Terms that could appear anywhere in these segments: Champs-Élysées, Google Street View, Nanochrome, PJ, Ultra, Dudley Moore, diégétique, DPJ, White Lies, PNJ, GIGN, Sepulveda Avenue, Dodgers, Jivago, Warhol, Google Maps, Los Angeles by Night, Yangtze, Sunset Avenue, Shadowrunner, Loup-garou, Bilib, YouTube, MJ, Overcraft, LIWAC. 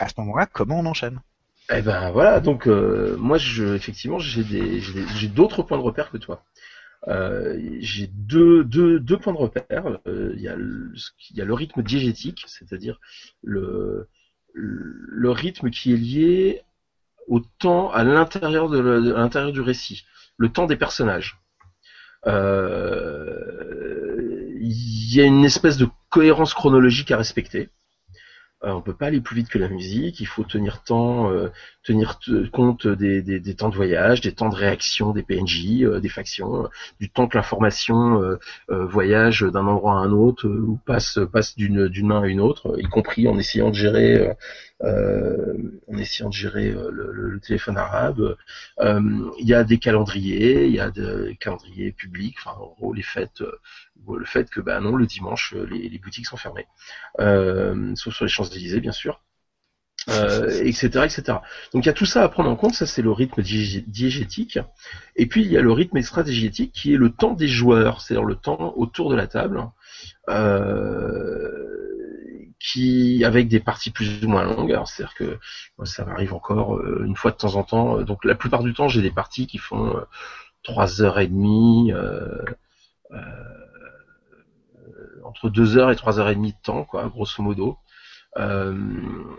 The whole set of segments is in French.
à ce moment-là, comment on enchaîne ? Eh ben voilà, donc moi effectivement j'ai d'autres points de repère que toi. J'ai deux points de repère. Il y a le rythme diégétique, c'est-à-dire le rythme qui est lié au temps à l'intérieur à l'intérieur du récit, le temps des personnages. Il y a une espèce de cohérence chronologique à respecter. On peut pas aller plus vite que la musique, il faut tenir compte des temps de voyage, des temps de réaction des PNJ, des factions, du temps que l'information voyage d'un endroit à un autre ou passe d'une main à une autre, y compris en essayant de gérer le téléphone arabe. Il y a des calendriers, publics, enfin en gros les fêtes. Le fait que bah non, le dimanche les boutiques sont fermées, sauf sur les Champs-Élysées bien sûr, etc. Donc il y a tout ça à prendre en compte, ça c'est le rythme diégétique, et puis il y a le rythme extra-diégétique qui est le temps des joueurs, c'est-à-dire le temps autour de la table, qui avec des parties plus ou moins longues. Alors, c'est-à-dire que moi, ça m'arrive encore une fois de temps en temps, donc la plupart du temps j'ai des parties qui font 3h30, entre 2h et 3h30 de temps, quoi, grosso modo.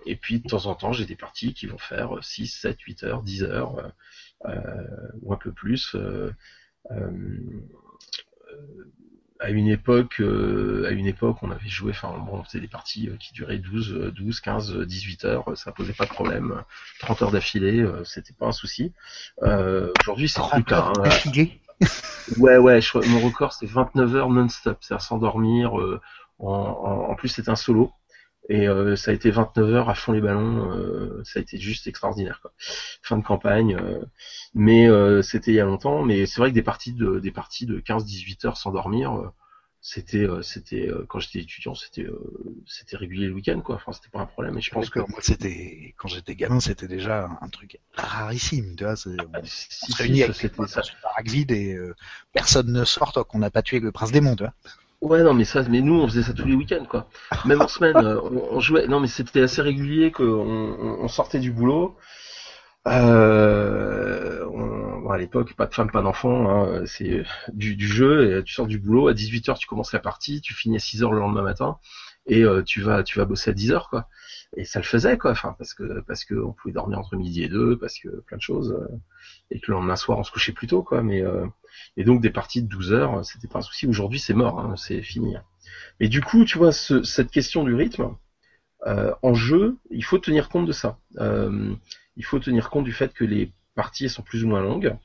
Et puis, de temps en temps, j'ai des parties qui vont faire 6, 7, 8h, 10h, ou un peu plus. À une époque, on avait joué, on faisait des parties qui duraient 12, 15, 18 heures, ça posait pas de problème. 30 heures d'affilée, c'était pas un souci. Aujourd'hui, c'est plus tard. Ouais, mon record c'est 29 heures non-stop, c'est-à-dire sans dormir, en plus c'est un solo, et ça a été 29 heures à fond les ballons, ça a été juste extraordinaire, quoi. Fin de campagne, mais c'était il y a longtemps, mais c'est vrai que des parties de 15-18 heures sans dormir, c'était quand j'étais étudiant, c'était régulier le week-end, quoi. Enfin, c'était pas un problème. Et je pense que moi, c'était quand j'étais gamin, c'était déjà un truc rarissime, tu vois. On se réunit avec une baraque vide et personne ne sort tant qu'on n'a pas tué le prince démon, tu vois. Ouais, non, mais nous, on faisait ça tous les week-ends, quoi. Même en semaine, on jouait. Non, mais c'était assez régulier qu'on sortait du boulot. À l'époque, pas de femme, pas d'enfant, hein, c'est du jeu, et tu sors du boulot, à 18h tu commences la partie, tu finis à 6h le lendemain matin, et tu vas bosser à 10h, quoi. Et ça le faisait, quoi, parce que on pouvait dormir entre midi et 2, parce que plein de choses, et que le lendemain soir on se couchait plus tôt, quoi, mais et donc des parties de 12h, c'était pas un souci. Aujourd'hui c'est mort, hein, c'est fini. Mais du coup, tu vois, cette question du rythme, en jeu, il faut tenir compte de ça. Il faut tenir compte du fait que les parties sont plus ou moins longues.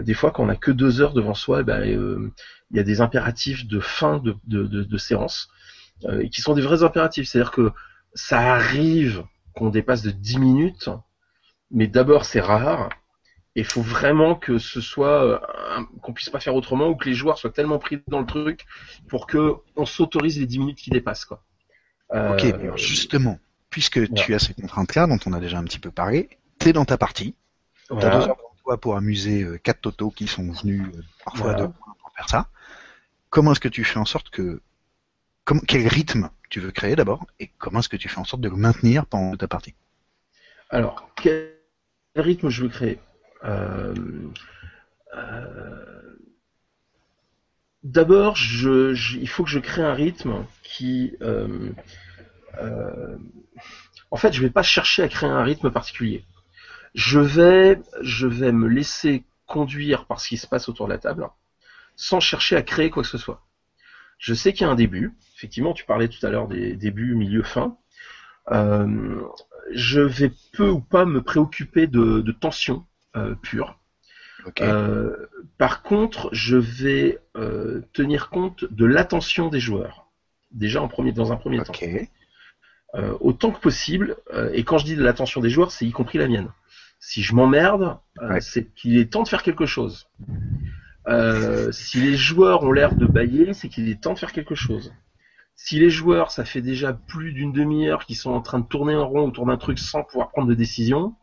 Des fois, quand on n'a que 2 heures devant soi, y a des impératifs de fin de séance, qui sont des vrais impératifs. C'est-à-dire que ça arrive qu'on dépasse de 10 minutes, mais d'abord, c'est rare. Et il faut vraiment que ce soit qu'on puisse pas faire autrement, ou que les joueurs soient tellement pris dans le truc pour que on s'autorise les 10 minutes qui dépassent, quoi. Ok, alors justement, puisque tu as ces contraintes-là dont on a déjà un petit peu parlé, t'es dans ta partie, t'as 2 heures pour toi pour amuser 4 totos qui sont venus parfois 2 pour faire ça. Comment est-ce que tu fais en sorte que... Quel rythme tu veux créer d'abord, et comment est-ce que tu fais en sorte de le maintenir pendant ta partie ? Alors, quel rythme je veux créer ? D'abord, il faut que je crée un rythme qui... en fait, je ne vais pas chercher à créer un rythme particulier. Je vais me laisser conduire par ce qui se passe autour de la table, sans chercher à créer quoi que ce soit. Je sais qu'il y a un début. Effectivement, tu parlais tout à l'heure des débuts, milieu, fin. Je vais peu ou pas me préoccuper de tension pure. Okay. Par contre, je vais tenir compte de l'attention des joueurs. Déjà dans un premier temps. Autant que possible, et quand je dis de l'attention des joueurs, c'est y compris la mienne. Si je m'emmerde, c'est qu'il est temps de faire quelque chose. Si les joueurs ont l'air de bâiller, c'est qu'il est temps de faire quelque chose. Si les joueurs, ça fait déjà plus d'une demi-heure qu'ils sont en train de tourner en rond autour d'un truc sans pouvoir prendre de décision,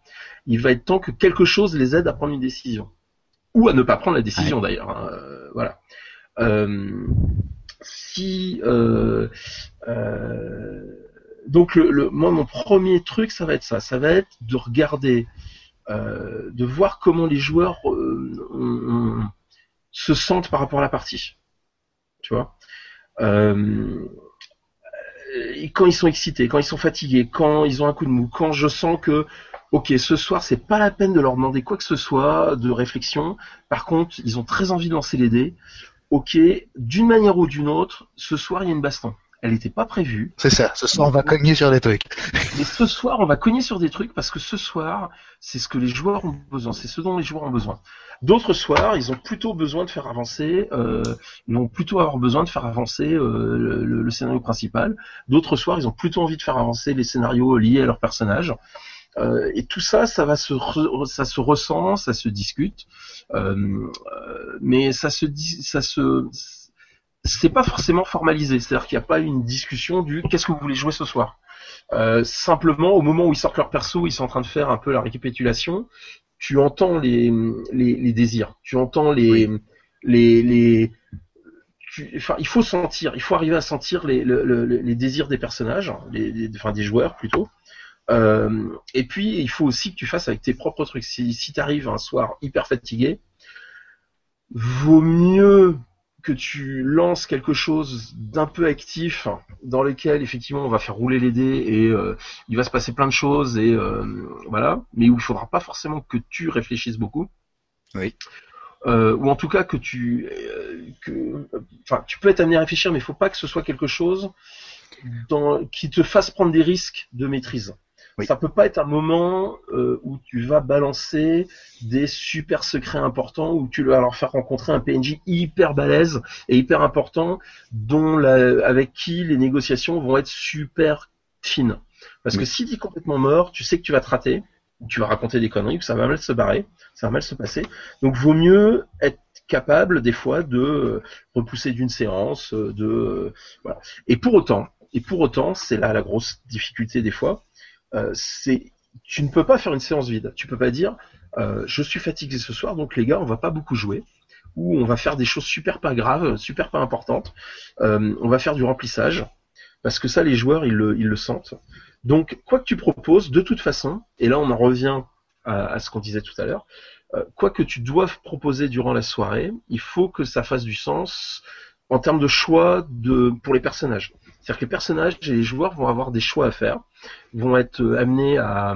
il va être temps que quelque chose les aide à prendre une décision. Ou à ne pas prendre la décision, d'ailleurs. Voilà. donc moi, mon premier truc, ça va être ça. Ça va être de regarder, de voir comment les joueurs se sentent par rapport à la partie. Tu vois, quand ils sont excités, quand ils sont fatigués, quand ils ont un coup de mou, quand je sens que, ok, ce soir, c'est pas la peine de leur demander quoi que ce soit de réflexion. Par contre, ils ont très envie de lancer les dés. Ok, d'une manière ou d'une autre, ce soir, il y a une baston. Elle n'était pas prévue. C'est ça, ce soir, on va cogner sur des trucs. Et ce soir, on va cogner sur des trucs parce que ce soir, c'est ce que les joueurs ont besoin, c'est ce dont les joueurs ont besoin. D'autres soirs, ils ont plutôt besoin de faire avancer, ils vont plutôt avoir besoin de faire avancer le scénario principal. D'autres soirs, ils ont plutôt envie de faire avancer les scénarios liés à leur personnage. Et tout ça, ça se ressent, ça se discute, mais c'est pas forcément formalisé, c'est-à-dire qu'il n'y a pas une discussion du qu'est-ce que vous voulez jouer ce soir. Simplement, au moment où ils sortent leur perso, ils sont en train de faire un peu la récapitulation. Tu entends les désirs, tu entends enfin, il faut sentir, il faut arriver à sentir les désirs des personnages, enfin des joueurs plutôt. Et puis il faut aussi que tu fasses avec tes propres trucs. Si t'arrives un soir hyper fatigué, vaut mieux que tu lances quelque chose d'un peu actif dans lequel effectivement on va faire rouler les dés et il va se passer plein de choses et voilà, mais où il faudra pas forcément que tu réfléchisses beaucoup. Oui. Ou en tout cas que tu peux être amené à réfléchir, mais il faut pas que ce soit quelque chose qui te fasse prendre des risques de maîtrise. Oui. Ça peut pas être un moment où tu vas balancer des super secrets importants, où tu vas leur faire rencontrer un PNJ hyper balèze et hyper important, avec qui les négociations vont être super fines. Parce que si tu es complètement mort, tu sais que tu vas te rater, ou tu vas raconter des conneries, que ça va mal se barrer, ça va mal se passer. Donc vaut mieux être capable des fois de repousser d'une séance, voilà. Et pour autant, c'est là la grosse difficulté des fois. Tu ne peux pas faire une séance vide. Tu peux pas dire je suis fatigué ce soir, donc les gars, on va pas beaucoup jouer, ou on va faire des choses super pas graves, super pas importantes, on va faire du remplissage, parce que ça les joueurs ils le sentent. Donc quoi que tu proposes, de toute façon, et là on en revient à ce qu'on disait tout à l'heure, quoi que tu doives proposer durant la soirée, il faut que ça fasse du sens en termes de choix pour les personnages. C'est-à-dire que les personnages et les joueurs vont avoir des choix à faire, vont être amenés à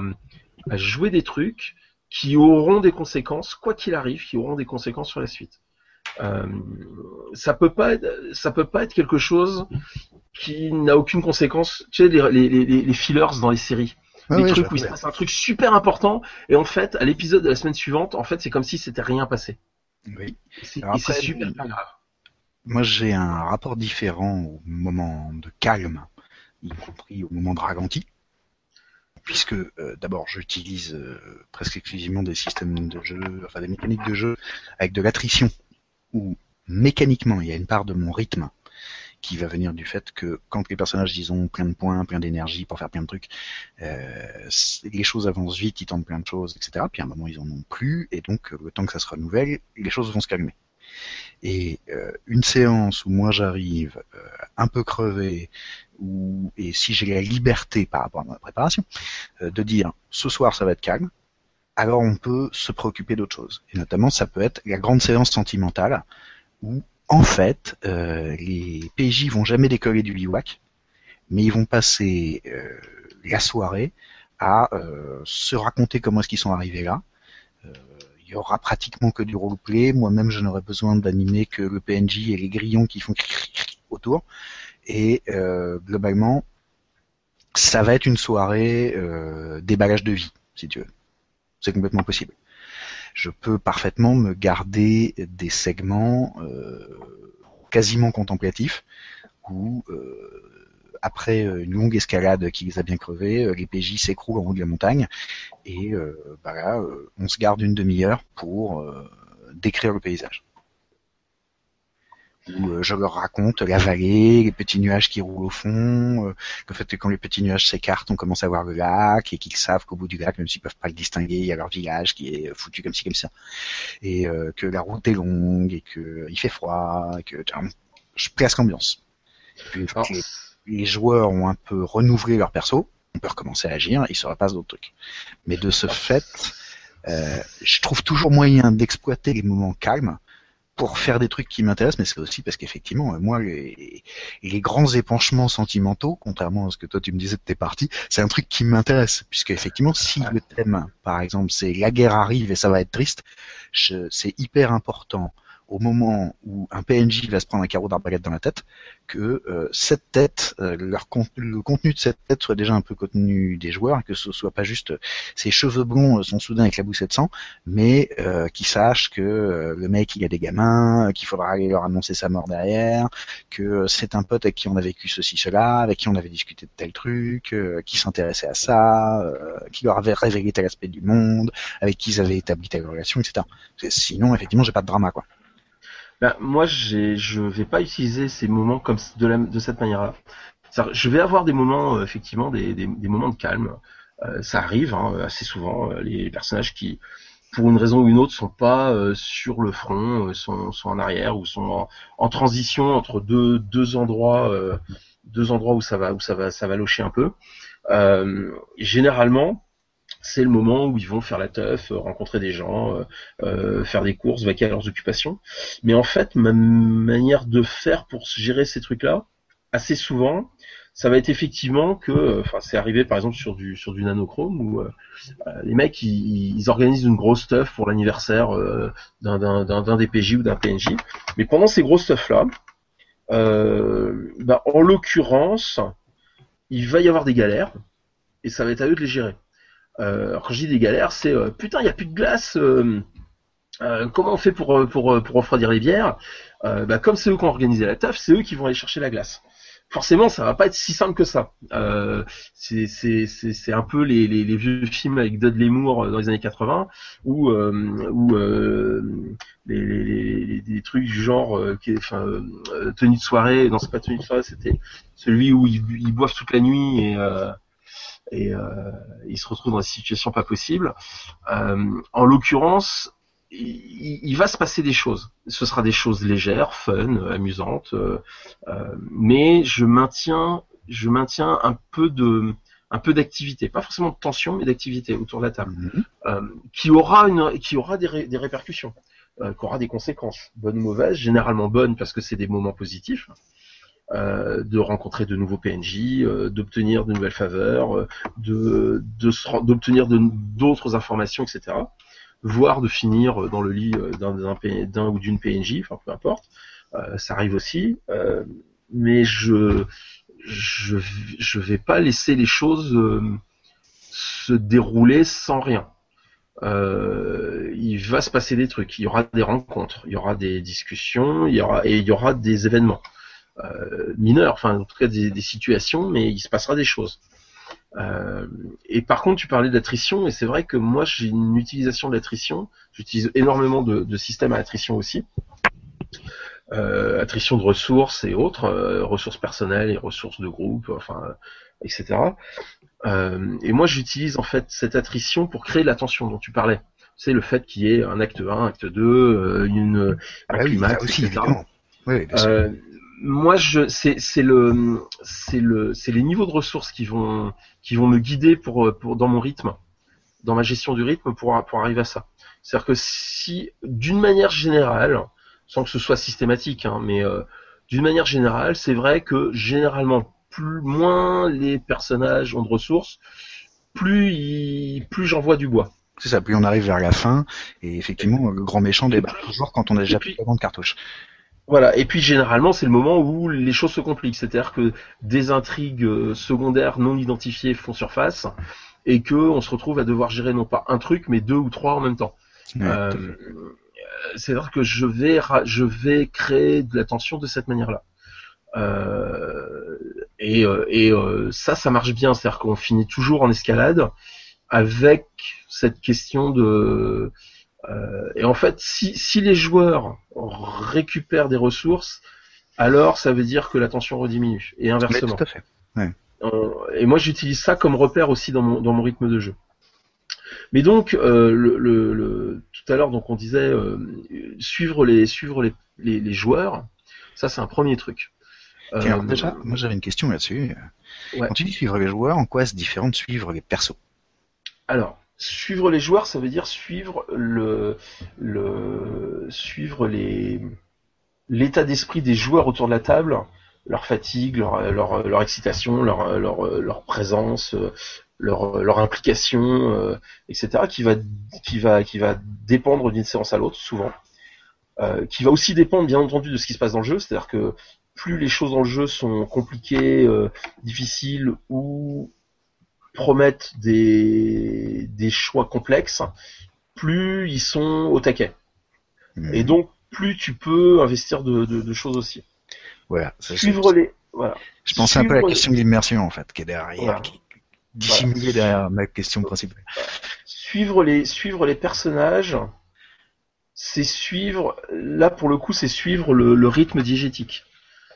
jouer des trucs qui auront des conséquences, quoi qu'il arrive, qui auront des conséquences sur la suite. Ça peut pas être quelque chose qui n'a aucune conséquence. Tu sais, les fillers dans les séries. Trucs où il se passe un truc super important, et en fait, à l'épisode de la semaine suivante, en fait, c'est comme si c'était rien passé. Oui. Et c'est super grave. Moi, j'ai un rapport différent au moment de calme, y compris au moment de ralenti, puisque d'abord, j'utilise presque exclusivement des systèmes de jeu, enfin des mécaniques de jeu avec de l'attrition, où mécaniquement, il y a une part de mon rythme qui va venir du fait que quand les personnages, disons, plein de points, plein d'énergie pour faire plein de trucs, les choses avancent vite, ils tentent plein de choses, etc. Puis à un moment, ils en ont plus, et donc le temps que ça se renouvelle, les choses vont se calmer. Et une séance où moi j'arrive un peu crevé, et si j'ai la liberté par rapport à ma préparation, de dire ce soir ça va être calme, alors on peut se préoccuper d'autre chose. Et notamment ça peut être la grande séance sentimentale où en fait les PJ vont jamais décoller du LIWAC, mais ils vont passer la soirée à se raconter comment est-ce qu'ils sont arrivés là. Il y aura pratiquement que du roleplay. Moi-même, je n'aurai besoin d'animer que le PNJ et les grillons qui font cric autour. Et globalement, ça va être une soirée déballage de vie, si tu veux. C'est complètement possible. Je peux parfaitement me garder des segments quasiment contemplatifs où, après une longue escalade qui les a bien crevés, les PJ s'écroulent en haut de la montagne et on se garde une demi-heure pour décrire le paysage. Où je leur raconte la vallée, les petits nuages qui roulent au fond, le fait que quand les petits nuages s'écartent, on commence à voir le lac et qu'ils savent qu'au bout du lac, même s'ils peuvent pas le distinguer, il y a leur village qui est foutu comme ci, comme ça. Et que la route est longue et qu'il fait froid, et que je place l'ambiance. Puis, les joueurs ont un peu renouvelé leur perso, on peut recommencer à agir, et ils se repassent d'autres trucs. Mais de ce fait, je trouve toujours moyen d'exploiter les moments calmes pour faire des trucs qui m'intéressent, mais c'est aussi parce qu'effectivement, moi, les grands épanchements sentimentaux, contrairement à ce que toi tu me disais de tes parties, c'est un truc qui m'intéresse, puisque effectivement, si le thème, par exemple, c'est la guerre arrive et ça va être triste, c'est hyper important au moment où un PNJ va se prendre un carreau d'arbalète dans la tête, que cette tête, le contenu de cette tête soit déjà un peu contenu des joueurs, que ce soit pas juste ses cheveux blonds sont soudain éclaboussés de sang, mais qu'ils sachent que le mec il a des gamins, qu'il faudra aller leur annoncer sa mort derrière, que c'est un pote avec qui on a vécu ceci, cela, avec qui on avait discuté de tel truc, qui s'intéressait à ça, qui leur avait révélé tel aspect du monde, avec qui ils avaient établi telle relation, etc. Sinon, effectivement, j'ai pas de drama, quoi. Ben, moi, je vais pas utiliser ces moments comme de cette manière-là. C'est-à-dire, je vais avoir des moments, effectivement, des moments de calme. Ça arrive hein, assez souvent. Les personnages qui, pour une raison ou une autre, sont pas sur le front, sont en arrière ou sont en transition entre deux endroits où ça va locher un peu. Généralement, c'est le moment où ils vont faire la teuf, rencontrer des gens, faire des courses, vaquer à leurs occupations. Mais en fait, ma manière de faire pour gérer ces trucs-là, assez souvent, ça va être effectivement que, enfin, c'est arrivé par exemple sur du Nanochrome où les mecs ils organisent une grosse teuf pour l'anniversaire d'un DPJ ou d'un PNJ. Mais pendant ces grosses teufs-là, en l'occurrence, il va y avoir des galères et ça va être à eux de les gérer. Alors quand je dis des galères, c'est putain, il n'y a plus de glace, comment on fait pour refroidir les bières, comme c'est eux qui ont organisé la teuf, c'est eux qui vont aller chercher la glace. Forcément, ça va pas être si simple que ça. C'est un peu les vieux films avec Dudley Moore dans les années 80 où les trucs du genre tenue de soirée, non c'est pas tenue de soirée, c'était celui où ils boivent toute la nuit et ils se retrouvent dans des situations pas possibles. En l'occurrence, il va se passer des choses. Ce sera des choses légères, fun, amusantes, mais je maintiens un peu d'activité, pas forcément de tension, mais d'activité autour de la table, qui aura des répercussions, qui aura des conséquences, bonnes ou mauvaises, généralement bonnes parce que c'est des moments positifs. De rencontrer de nouveaux PNJ, d'obtenir de nouvelles faveurs, d'obtenir d'autres informations, etc. Voire de finir dans le lit d'un ou d'une PNJ, enfin peu importe. Ça arrive aussi, mais je vais pas laisser les choses se dérouler sans rien. Il va se passer des trucs, il y aura des rencontres, il y aura des discussions, il y aura des événements. Mineurs, enfin en tout cas des situations, mais il se passera des choses. Et par contre, tu parlais d'attrition, et c'est vrai que moi j'ai une utilisation de l'attrition, j'utilise énormément de systèmes à attrition aussi, attrition de ressources et autres, ressources personnelles et ressources de groupe, enfin, etc. Et moi j'utilise en fait cette attrition pour créer de la tension dont tu parlais. C'est le fait qu'il y ait un acte 1, acte 2, un climax, aussi, etc. Oui, moi, c'est les niveaux de ressources qui vont me guider pour dans mon rythme, dans ma gestion du rythme pour arriver à ça. C'est-à-dire que si, d'une manière générale, sans que ce soit systématique, hein, mais d'une manière générale, c'est vrai que généralement, moins les personnages ont de ressources, plus j'envoie du bois. C'est ça. Plus on arrive vers la fin, et effectivement, le grand méchant débarque toujours quand on a déjà plus de grande cartouche. Voilà, et puis généralement c'est le moment où les choses se compliquent, c'est-à-dire que des intrigues secondaires non identifiées font surface et que on se retrouve à devoir gérer non pas un truc mais deux ou trois en même temps. Ouais, c'est-à-dire que je vais créer de la tension de cette manière-là. Ça marche bien, c'est-à-dire qu'on finit toujours en escalade avec cette question de... et en fait, si les joueurs récupèrent des ressources, alors ça veut dire que la tension rediminue, et inversement. Mais tout à fait. Ouais. Et moi, j'utilise ça comme repère aussi dans mon rythme de jeu. Mais donc, tout à l'heure, donc on disait suivre les joueurs, ça c'est un premier truc. Tiens, alors déjà, moi j'avais une question là-dessus. Ouais. Quand tu dis suivre les joueurs, en quoi c'est différent de suivre les persos? Alors, suivre les joueurs, ça veut dire suivre l'état d'esprit des joueurs autour de la table, leur fatigue, leur excitation, leur présence, leur implication, etc., qui va dépendre d'une séance à l'autre, souvent. Qui va aussi dépendre, bien entendu, de ce qui se passe dans le jeu, c'est-à-dire que plus les choses dans le jeu sont compliquées, difficiles ou promettent des choix complexes, plus ils sont au taquet. Mmh. Et donc, plus tu peux investir de choses aussi. Voilà. Voilà. Je pensais un peu à la question de l'immersion, en fait, qui est derrière, voilà. Qui est dissimulée derrière ma question principale. Suivre les personnages... C'est suivre le rythme diégétique.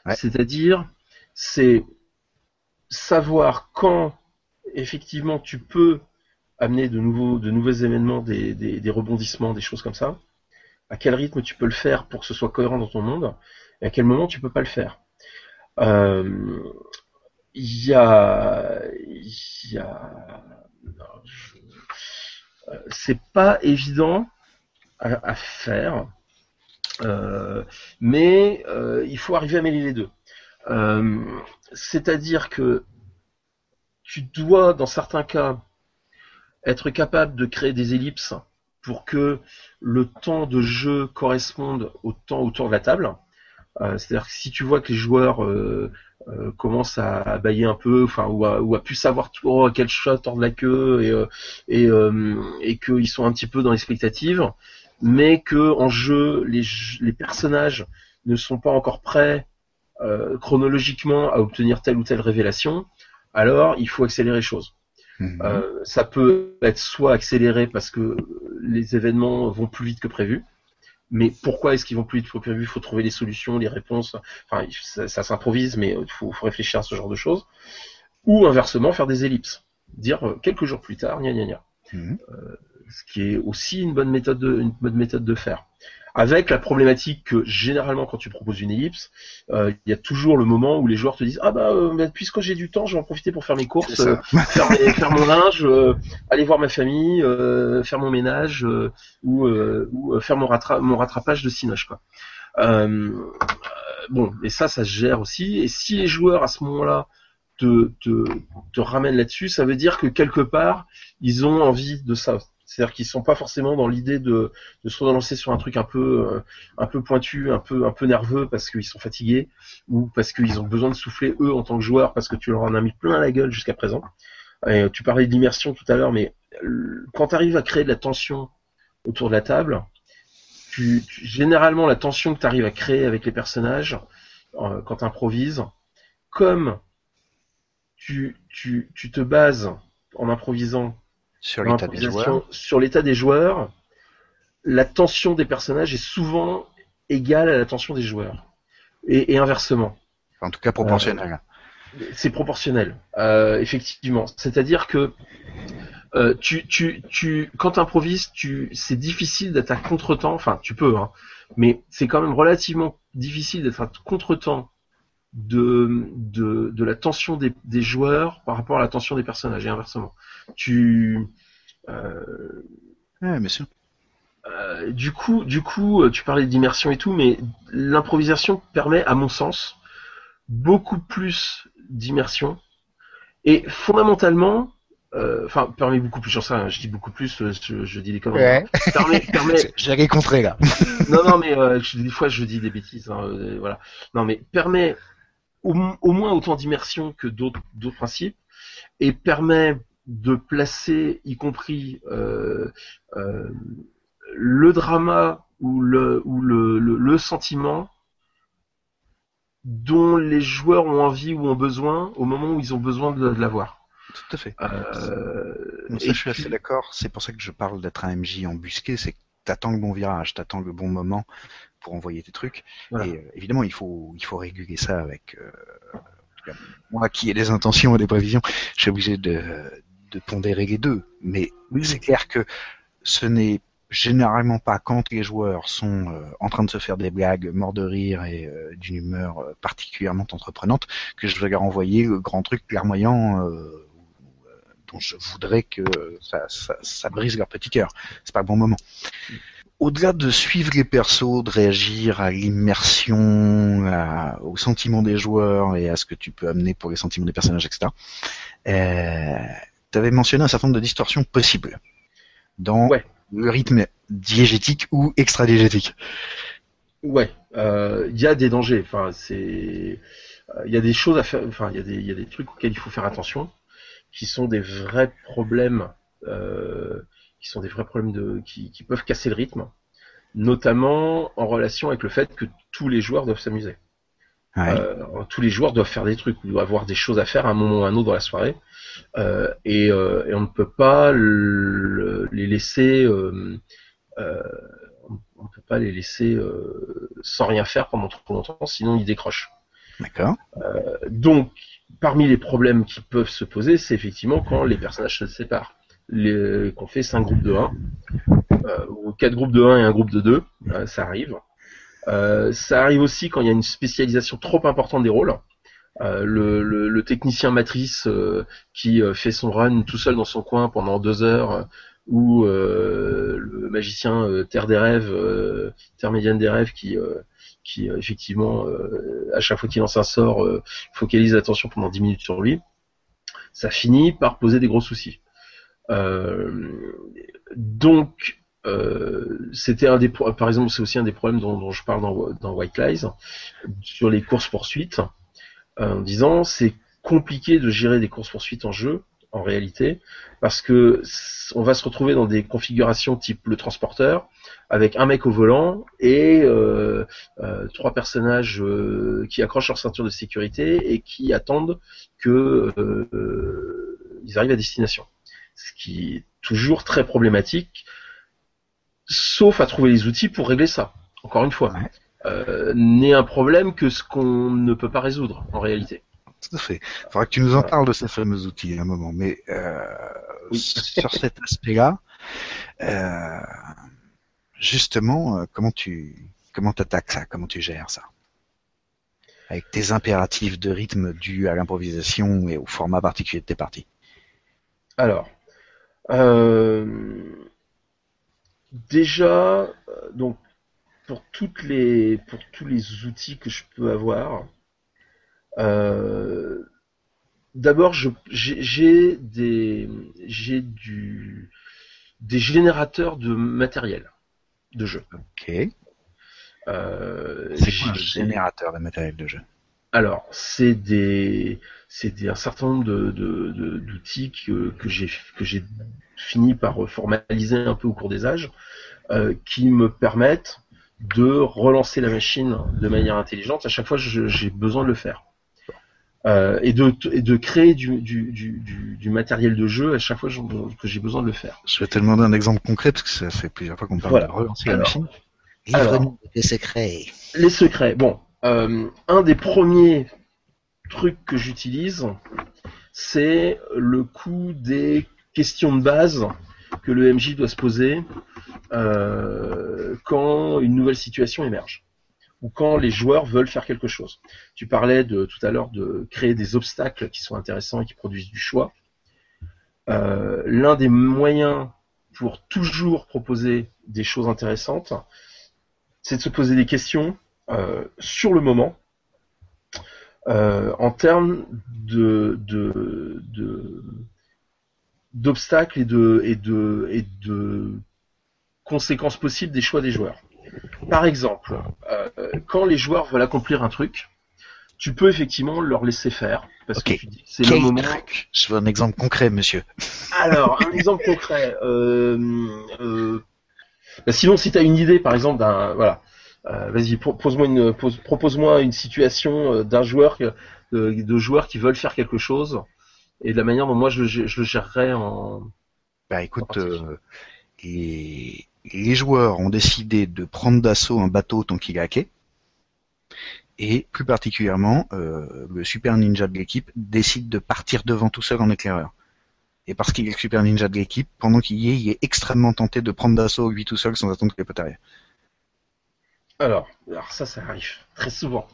Ouais. C'est-à-dire, c'est savoir quand, effectivement, tu peux amener de nouveaux événements, des rebondissements, des choses comme ça, à quel rythme tu peux le faire pour que ce soit cohérent dans ton monde, et à quel moment tu peux pas le faire. C'est pas évident à faire, mais il faut arriver à mêler les deux. C'est-à-dire que tu dois, dans certains cas, être capable de créer des ellipses pour que le temps de jeu corresponde au temps autour de la table. C'est-à-dire que si tu vois que les joueurs commencent à bailler un peu, enfin ou à plus savoir trop quel chat tord la queue et qu'ils sont un petit peu dans l'expectative, mais que en jeu les personnages ne sont pas encore prêts chronologiquement à obtenir telle ou telle révélation, alors il faut accélérer les choses. Mmh. Ça peut être soit accéléré parce que les événements vont plus vite que prévu, mais pourquoi est-ce qu'ils vont plus vite que prévu ? Il faut trouver les solutions, les réponses, enfin ça s'improvise, mais il faut réfléchir à ce genre de choses, ou inversement faire des ellipses, dire quelques jours plus tard, gna gna gna. Mmh. Ce qui est aussi une bonne méthode de faire. Avec la problématique que généralement quand tu proposes une ellipse, il y a toujours le moment où les joueurs te disent puisque j'ai du temps, je vais en profiter pour faire mes courses, faire mon linge, aller voir ma famille, faire mon ménage ou faire mon rattrapage de cinoche, quoi. Bon, et ça se gère aussi. Et si les joueurs à ce moment-là te ramènent là-dessus, ça veut dire que quelque part ils ont envie de ça. C'est-à-dire qu'ils sont pas forcément dans l'idée de se relancer sur un truc un peu pointu, un peu nerveux parce qu'ils sont fatigués ou parce qu'ils ont besoin de souffler eux en tant que joueurs parce que tu leur en as mis plein la gueule jusqu'à présent. Et tu parlais de l'immersion tout à l'heure, mais quand tu arrives à créer de la tension autour de la table, généralement la tension que tu arrives à créer avec les personnages quand tu improvises, comme tu te bases en improvisant sur l'état des joueurs, la tension des personnages est souvent égale à la tension des joueurs. Et inversement. En tout cas proportionnel. C'est proportionnel, effectivement. C'est-à-dire que quand t'improvises, c'est difficile d'être à contre-temps, enfin tu peux, hein, mais c'est quand même relativement difficile d'être à contre-temps de la tension des joueurs par rapport à la tension des personnages, et inversement. Ouais, bien sûr. Du coup, tu parlais d'immersion et tout, mais l'improvisation permet, à mon sens, beaucoup plus d'immersion, et fondamentalement, permet beaucoup plus, j'en sais rien, je dis beaucoup plus, je dis des conneries. Ouais. Permet... J'avais contré là. non, mais des fois je dis des bêtises, hein, voilà. Non, mais permet au moins autant d'immersion que d'autres principes, et permet de placer, y compris le drama ou le sentiment dont les joueurs ont envie ou ont besoin au moment où ils ont besoin de l'avoir. Tout à fait. Je suis assez d'accord. C'est pour ça que je parle d'être un MJ embusqué, c'est que t'attends le bon virage, t'attends le bon moment pour envoyer tes trucs. Voilà. Et évidemment, il faut réguler ça avec... moi qui ai des intentions et des prévisions, je suis obligé de pondérer les deux. Mais oui. C'est clair que ce n'est généralement pas quand les joueurs sont en train de se faire des blagues, morts de rire et d'une humeur particulièrement entreprenante, que je vais leur envoyer le grand truc larmoyant dont je voudrais que ça brise leur petit cœur. C'est pas le bon moment. Au-delà de suivre les persos, de réagir à l'immersion, aux sentiments des joueurs et à ce que tu peux amener pour les sentiments des personnages, etc., tu avais mentionné un certain nombre de distorsions possibles dans le rythme diégétique ou extra-diégétique. Ouais, il y a des dangers. Enfin, il y a des choses à faire. Enfin, il y a des trucs auxquels il faut faire attention, qui sont des vrais problèmes, qui peuvent casser le rythme, notamment en relation avec le fait que tous les joueurs doivent s'amuser. Ouais. Tous les joueurs doivent faire des trucs, doivent avoir des choses à faire à un moment ou à un autre dans la soirée. Et on ne peut pas les laisser sans rien faire pendant trop longtemps, sinon ils décrochent. D'accord. Donc, parmi les problèmes qui peuvent se poser, c'est effectivement quand les personnages se séparent, qu'on fait 5 groupes de 1, ou 4 groupes de 1 et un groupe de 2, ça arrive. Ça arrive aussi quand il y a une spécialisation trop importante des rôles. Le technicien matrice qui fait son run tout seul dans son coin pendant 2 heures, ou le magicien terre des rêves, terre médiane des rêves qui effectivement à chaque fois qu'il lance un sort focalise l'attention pendant 10 minutes sur lui, ça finit par poser des gros soucis. C'était un des, par exemple, c'est aussi un des problèmes dont je parle dans White Lies sur les courses poursuites. En disant, c'est compliqué de gérer des courses-poursuites en jeu, en réalité, parce que on va se retrouver dans des configurations type le transporteur, avec un mec au volant et 3 personnages qui accrochent leur ceinture de sécurité et qui attendent que ils arrivent à destination. Ce qui est toujours très problématique, sauf à trouver les outils pour régler ça, encore une fois. Ouais. N'est un problème que ce qu'on ne peut pas résoudre en réalité. Tout à fait. Il faudra que tu nous en parles de ces fameux outils à un moment, mais oui. Sur cet aspect-là, justement, comment t'attaques ça, comment tu gères ça, avec tes impératifs de rythme dus à l'improvisation et au format particulier de tes parties. Alors, déjà, donc. Pour tous les outils que je peux avoir, d'abord j'ai des générateurs de matériel de jeu. Ok. C'est quoi un générateur de matériel de jeu? Alors c'est un certain nombre d'outils que j'ai fini par formaliser un peu au cours des âges, qui me permettent de relancer la machine de manière intelligente. À chaque fois, j'ai besoin de le faire. Et de créer du matériel de jeu à chaque fois que j'ai besoin de le faire. Je vais te demander un exemple concret, parce que ça fait plusieurs fois qu'on parle de relancer la machine. Livre-nous les secrets. Les secrets. Bon, un des premiers trucs que j'utilise, c'est le coup des questions de base que le MJ doit se poser quand une nouvelle situation émerge ou quand les joueurs veulent faire quelque chose. Tu parlais tout à l'heure de créer des obstacles qui sont intéressants et qui produisent du choix. L'un des moyens pour toujours proposer des choses intéressantes, c'est de se poser des questions sur le moment en termes d'obstacles et de conséquences possibles des choix des joueurs. Par exemple, quand les joueurs veulent accomplir un truc, tu peux effectivement leur laisser faire, parce que tu dis que c'est le moment. Je veux un exemple concret, monsieur. Alors, un exemple concret. Sinon, si tu as une idée, par exemple, vas-y, propose-moi une situation d'un joueur, de joueurs qui veulent faire quelque chose. Et de la manière dont moi je le gérerais en... Bah écoute, les joueurs ont décidé de prendre d'assaut un bateau tant qu'il est hacké. Et plus particulièrement, le super ninja de l'équipe décide de partir devant tout seul en éclaireur. Et parce qu'il est le super ninja de l'équipe, pendant qu'il y est, il est extrêmement tenté de prendre d'assaut lui tout seul sans attendre que les potes arrivent. Alors ça arrive très souvent.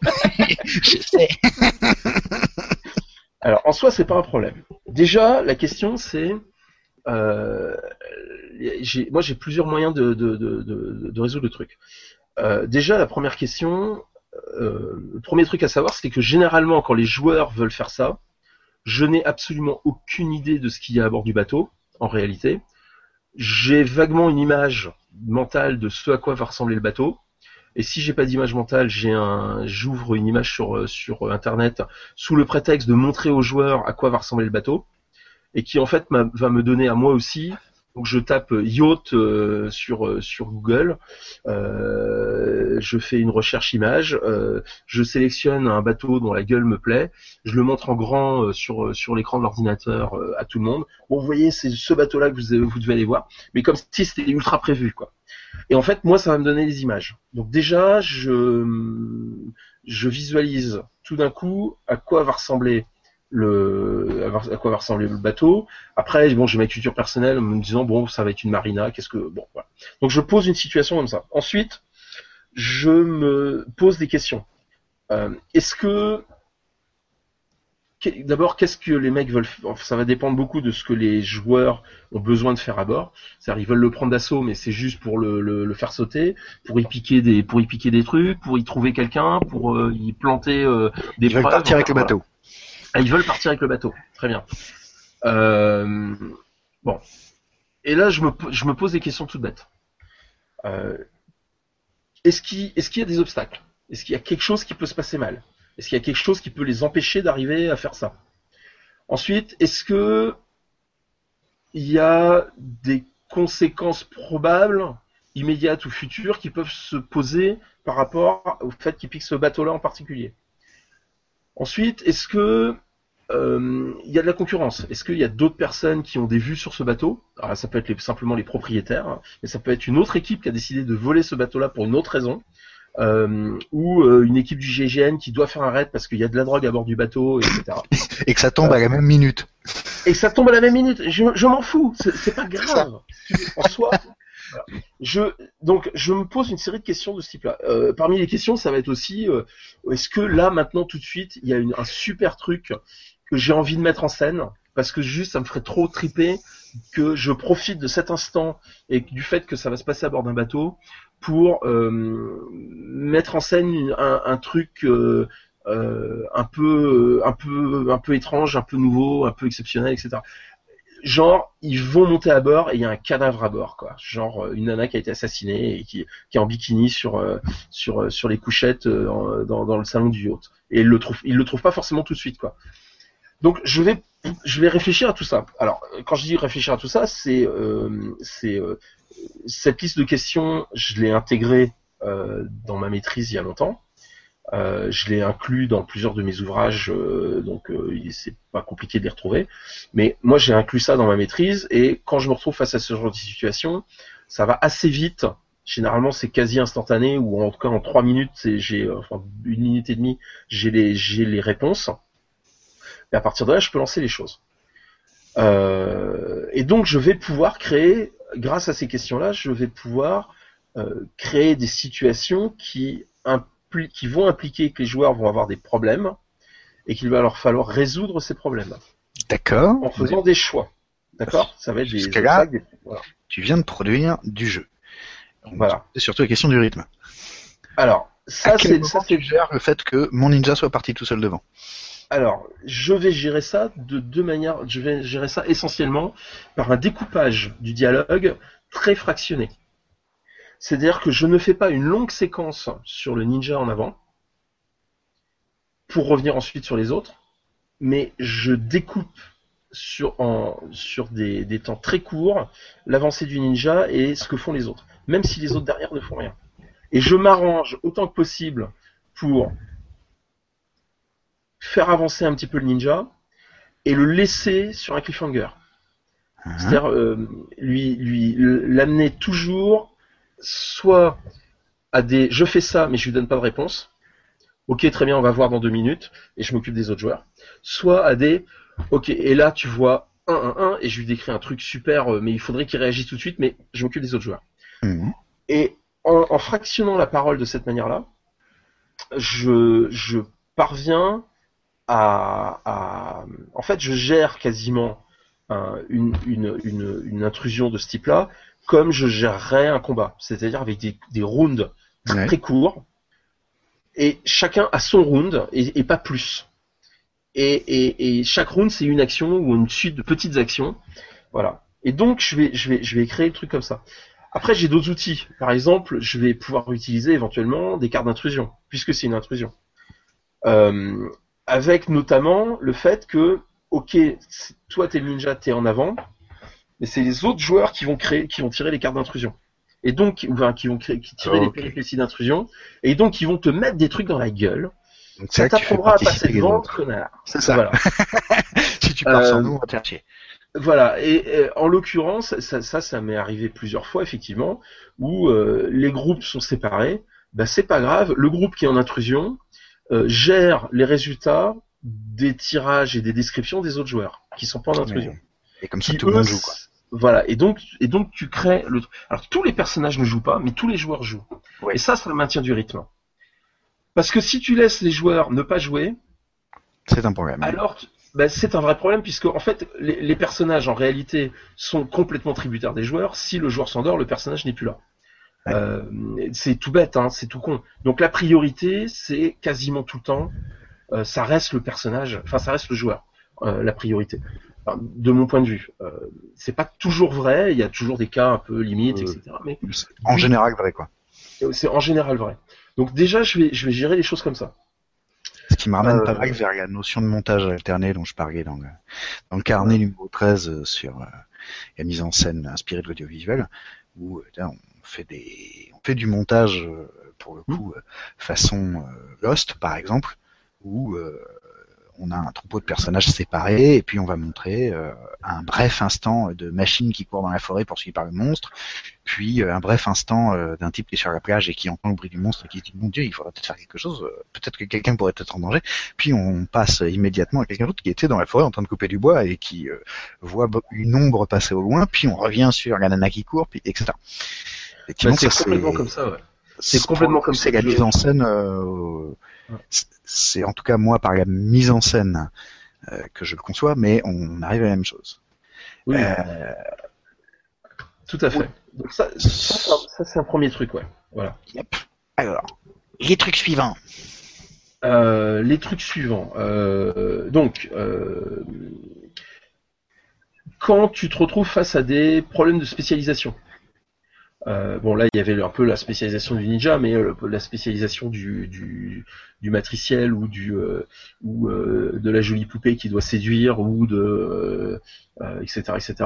Je sais. Alors, en soi, c'est pas un problème. Déjà, la question, c'est... Moi, j'ai plusieurs moyens de résoudre le truc. Déjà, la première question... le premier truc à savoir, c'est que généralement, quand les joueurs veulent faire ça, je n'ai absolument aucune idée de ce qu'il y a à bord du bateau, en réalité. J'ai vaguement une image mentale de ce à quoi va ressembler le bateau. Et si j'ai pas d'image mentale, j'ouvre une image sur Internet sous le prétexte de montrer aux joueurs à quoi va ressembler le bateau, et qui en fait va me donner à moi aussi. Donc je tape yacht sur Google, je fais une recherche image, je sélectionne un bateau dont la gueule me plaît, je le montre en grand sur l'écran de l'ordinateur à tout le monde. Bon, vous voyez, c'est ce bateau-là que vous devez aller voir, mais comme si c'était ultra prévu, quoi. Et en fait, moi, ça va me donner des images. Donc déjà, je visualise tout d'un coup à quoi va ressembler le bateau. Après, bon, j'ai ma culture personnelle en me disant, bon, ça va être une marina, qu'est-ce que... Bon, voilà. Donc je pose une situation comme ça. Ensuite, je me pose des questions. D'abord, qu'est-ce que les mecs veulent faire ? Ça va dépendre beaucoup de ce que les joueurs ont besoin de faire à bord. C'est-à-dire, ils veulent le prendre d'assaut, mais c'est juste pour le faire sauter, pour y piquer des trucs, pour y trouver quelqu'un, pour y planter des preuves. Ils veulent partir avec le bateau. Ah, ils veulent partir avec le bateau. Très bien. Bon. Et là, je me pose des questions toutes bêtes. Est-ce qu'il y a des obstacles ? Est-ce qu'il y a quelque chose qui peut se passer mal ? Est-ce qu'il y a quelque chose qui peut les empêcher d'arriver à faire ça ? Ensuite, est-ce que il y a des conséquences probables, immédiates ou futures, qui peuvent se poser par rapport au fait qu'ils piquent ce bateau-là en particulier ? Ensuite, est-ce que il y a de la concurrence ? Est-ce qu'il y a d'autres personnes qui ont des vues sur ce bateau ? Alors là, ça peut être simplement les propriétaires, hein, mais ça peut être une autre équipe qui a décidé de voler ce bateau-là pour une autre raison. Ou une équipe du GIGN qui doit faire un raid parce qu'il y a de la drogue à bord du bateau, etc. Et que ça tombe à la même minute. Et que ça tombe à la même minute. Je m'en fous, c'est pas grave. En soi, voilà. Donc je me pose une série de questions de ce type-là. Parmi les questions, ça va être aussi est-ce que là, maintenant, tout de suite, il y a un super truc que j'ai envie de mettre en scène parce que juste, ça me ferait trop triper que je profite de cet instant et du fait que ça va se passer à bord d'un bateau pour mettre en scène un truc un peu étrange, un peu nouveau, un peu exceptionnel, etc. Genre, ils vont monter à bord et il y a un cadavre à bord, quoi. Genre une nana qui a été assassinée et qui est en bikini sur les couchettes dans le salon du yacht. Et ils le trouvent pas forcément tout de suite, quoi. Donc je vais réfléchir à tout ça. Alors, quand je dis réfléchir à tout ça, c'est cette liste de questions, je l'ai intégrée dans ma maîtrise il y a longtemps. Je l'ai inclus dans plusieurs de mes ouvrages, donc c'est pas compliqué de les retrouver. Mais moi, j'ai inclus ça dans ma maîtrise, et quand je me retrouve face à ce genre de situation, ça va assez vite. Généralement, c'est quasi instantané, ou en tout cas en 3 minutes, une minute et demie, j'ai les réponses. Et à partir de là, je peux lancer les choses. Et donc, je vais pouvoir créer, grâce à ces questions-là, créer des situations qui vont impliquer que les joueurs vont avoir des problèmes et qu'il va leur falloir résoudre ces problèmes. D'accord. En faisant des choix. D'accord ? Ça va être des... Jusque-là, voilà. Tu viens de produire du jeu. Donc, voilà. C'est surtout la question du rythme. Alors, tu gères le fait que mon ninja soit parti tout seul devant. Alors, je vais gérer ça de deux manières. Je vais gérer ça essentiellement par un découpage du dialogue très fractionné. C'est-à-dire que je ne fais pas une longue séquence sur le ninja en avant pour revenir ensuite sur les autres, mais je découpe sur des temps très courts l'avancée du ninja et ce que font les autres, même si les autres derrière ne font rien. Et je m'arrange autant que possible pour faire avancer un petit peu le ninja et le laisser sur un cliffhanger. C'est-à-dire lui l'amener toujours soit à des je fais ça mais je lui donne pas de réponse, ok très bien on va voir dans 2 minutes et je m'occupe des autres joueurs, soit à des ok et là tu vois 1-1-1 et je lui décris un truc super, mais il faudrait qu'il réagisse tout de suite, mais je m'occupe des autres joueurs. Mmh. Et en fractionnant la parole de cette manière-là, je parviens à... En fait, je gère quasiment une intrusion de ce type-là comme je gérerais un combat, c'est-à-dire avec des rounds très courts, et chacun a son round, et pas plus. Et chaque round, c'est une action ou une suite de petites actions. Voilà. Et donc, je vais créer le truc comme ça. Après, j'ai d'autres outils. Par exemple, je vais pouvoir utiliser éventuellement des cartes d'intrusion, puisque c'est une intrusion. Avec notamment le fait que, ok, toi t'es le ninja, t'es en avant, mais c'est les autres joueurs qui vont tirer les cartes d'intrusion. Et donc, enfin, qui vont tirer les péripéties d'intrusion, et donc ils vont te mettre des trucs dans la gueule. Ça t'apprendra à passer devant, connard. C'est ça. Voilà. Si tu pars sans nous, on va te faire chier. Voilà. Et en l'occurrence, ça m'est arrivé plusieurs fois, effectivement, où les groupes sont séparés. Bah, c'est pas grave. Le groupe qui est en intrusion gère les résultats des tirages et des descriptions des autres joueurs qui sont pas en intrusion. Et comme ça, tout le monde joue, quoi. Voilà. Et donc, tu crées le. Alors, tous les personnages ne jouent pas, mais tous les joueurs jouent. Ouais. Et ça maintient du rythme. Parce que si tu laisses les joueurs ne pas jouer, c'est un problème. Alors, c'est un vrai problème puisque en fait, les personnages en réalité sont complètement tributaires des joueurs. Si le joueur s'endort, le personnage n'est plus là. Ouais. C'est tout bête, hein, c'est tout con. Donc la priorité, c'est quasiment tout le temps, ça reste le personnage, enfin ça reste le joueur, la priorité. Enfin, de mon point de vue, c'est pas toujours vrai. Il y a toujours des cas un peu limites, etc. Mais en général vrai, quoi. C'est en général vrai. Donc déjà, je vais gérer les choses comme ça. Ce qui me ramène pas mal vers la notion de montage alterné dont je parlais dans le carnet numéro 13 sur la mise en scène inspirée de l'audiovisuel, où on fait du montage, pour le coup, façon Lost, par exemple, où on a un troupeau de personnages séparés, et puis on va montrer un bref instant de machine qui court dans la forêt poursuivie par le monstre, puis un bref instant d'un type qui est sur la plage et qui entend le bruit du monstre et qui se dit « Mon Dieu, il faudrait peut-être faire quelque chose, peut-être que quelqu'un pourrait être en danger », puis on passe immédiatement à quelqu'un d'autre qui était dans la forêt en train de couper du bois et qui voit une ombre passer au loin, puis on revient sur la nana qui court, puis etc. Et c'est complètement comme ça, ouais. C'est complètement comme ça. C'est la mise en scène... c'est en tout cas moi par la mise en scène que je le conçois, mais on arrive à la même chose. Oui. Tout à fait. Oui. Donc ça c'est un premier truc, ouais. Voilà. Yep. Alors, les trucs suivants. Donc, quand tu te retrouves face à des problèmes de spécialisation. Bon là il y avait un peu la spécialisation du ninja, mais la spécialisation du matriciel ou de la jolie poupée qui doit séduire ou de etc.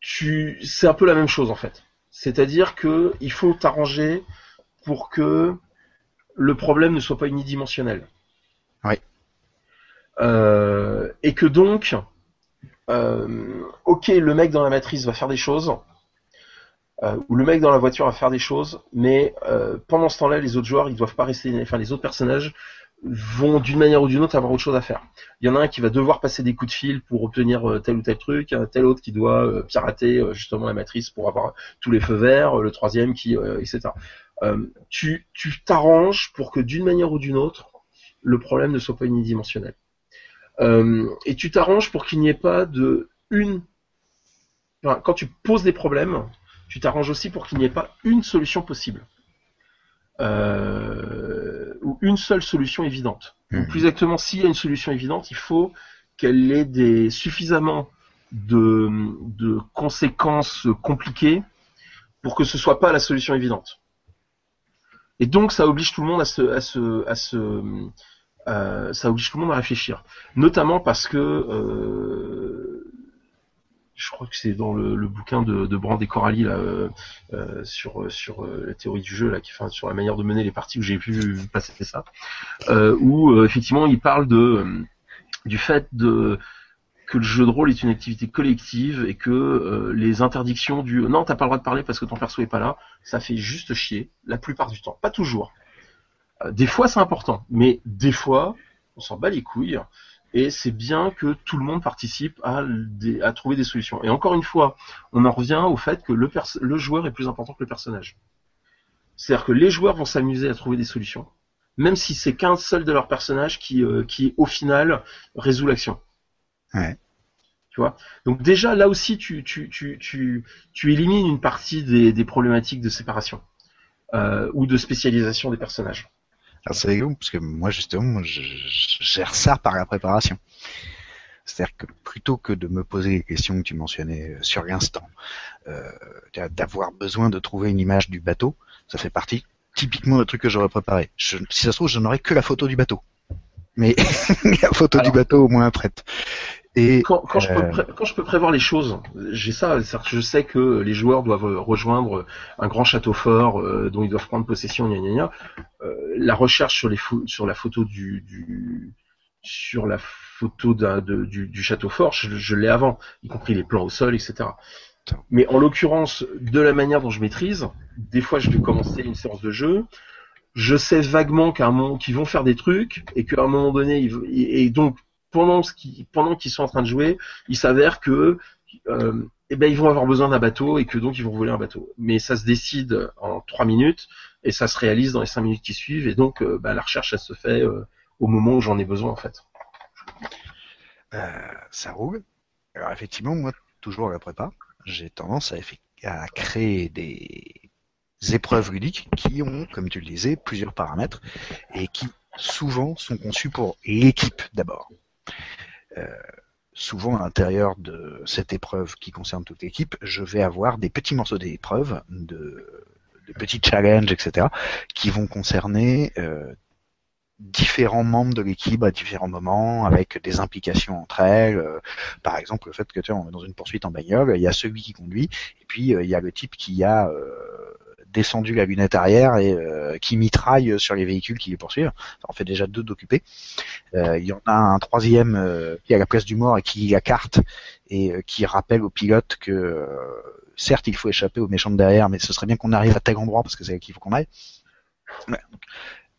C'est un peu la même chose en fait. C'est-à-dire que il faut t'arranger pour que le problème ne soit pas unidimensionnel. Oui. Et que donc ok, le mec dans la matrice va faire des choses, ou le mec dans la voiture va faire des choses, mais pendant ce temps-là, les autres joueurs, ils doivent pas rester. Enfin, les autres personnages vont d'une manière ou d'une autre avoir autre chose à faire. Il y en a un qui va devoir passer des coups de fil pour obtenir tel ou tel truc, tel autre qui doit pirater justement la matrice pour avoir tous les feux verts, le troisième qui, etc. Tu t'arranges pour que d'une manière ou d'une autre, le problème ne soit pas unidimensionnel. Et tu t'arranges pour qu'il n'y ait pas de une. Enfin, quand tu poses des problèmes, tu t'arranges aussi pour qu'il n'y ait pas une solution possible, ou une seule solution évidente. Mmh. Plus exactement, s'il y a une solution évidente, il faut qu'elle ait suffisamment de conséquences compliquées pour que ce soit pas la solution évidente. Et donc, ça oblige tout le monde ça oblige tout le monde à réfléchir, notamment parce que je crois que c'est dans le bouquin de Brand et Coralie là, sur la théorie du jeu là, enfin, sur la manière de mener les parties où j'ai pu passer ça, où effectivement il parle du fait que le jeu de rôle est une activité collective et que les interdictions du non t'as pas le droit de parler parce que ton perso est pas là, ça fait juste chier la plupart du temps, pas toujours. Des fois c'est important, mais des fois on s'en bat les couilles et c'est bien que tout le monde participe à trouver des solutions. Et encore une fois, on en revient au fait que le joueur est plus important que le personnage. C'est-à-dire que les joueurs vont s'amuser à trouver des solutions, même si c'est qu'un seul de leurs personnages qui au final résout l'action. Ouais. Tu vois. Donc déjà là aussi tu élimines une partie des problématiques de séparation ou de spécialisation des personnages. Alors c'est rigolo parce que moi justement je gère ça par la préparation. C'est-à-dire que plutôt que de me poser les questions que tu mentionnais sur l'instant, d'avoir besoin de trouver une image du bateau, ça fait partie typiquement le truc que j'aurais préparé. Si ça se trouve, je n'aurais que la photo du bateau. Mais la photo du bateau au moins prête. Et quand je peux prévoir les choses, j'ai ça. C'est-à-dire que je sais que les joueurs doivent rejoindre un grand château fort dont ils doivent prendre possession. La recherche sur la photo du château fort, je l'ai avant, y compris les plans au sol, etc. Mais en l'occurrence, de la manière dont je maîtrise, des fois je vais commencer une séance de jeu. Je sais vaguement qu'à un moment qu'ils vont faire des trucs et qu'à un moment donné donc pendant qu'ils sont en train de jouer, il s'avère que ils vont avoir besoin d'un bateau et que donc ils vont voler un bateau. Mais ça se décide en 3 minutes et ça se réalise dans les 5 minutes qui suivent et donc la recherche elle se fait au moment où j'en ai besoin en fait. Ça roule. Alors effectivement moi toujours à la prépa, j'ai tendance à créer des épreuves ludiques qui ont, comme tu le disais, plusieurs paramètres et qui souvent sont conçus pour l'équipe d'abord. Souvent à l'intérieur de cette épreuve qui concerne toute l'équipe, je vais avoir des petits morceaux d'épreuves, de petits challenges, etc., qui vont concerner différents membres de l'équipe à différents moments, avec des implications entre elles. Par exemple, le fait que on est dans une poursuite en bagnole, il y a celui qui conduit, et puis il y a le type qui a descendu la lunette arrière et qui mitraille sur les véhicules qui les poursuivent. Ça en fait déjà 2 d'occupés. Il y en a un 3e qui a la place du mort et qui la carte et qui rappelle au pilote que certes il faut échapper aux méchants de derrière, mais ce serait bien qu'on arrive à tel endroit parce que c'est là qu'il faut qu'on aille. Ouais.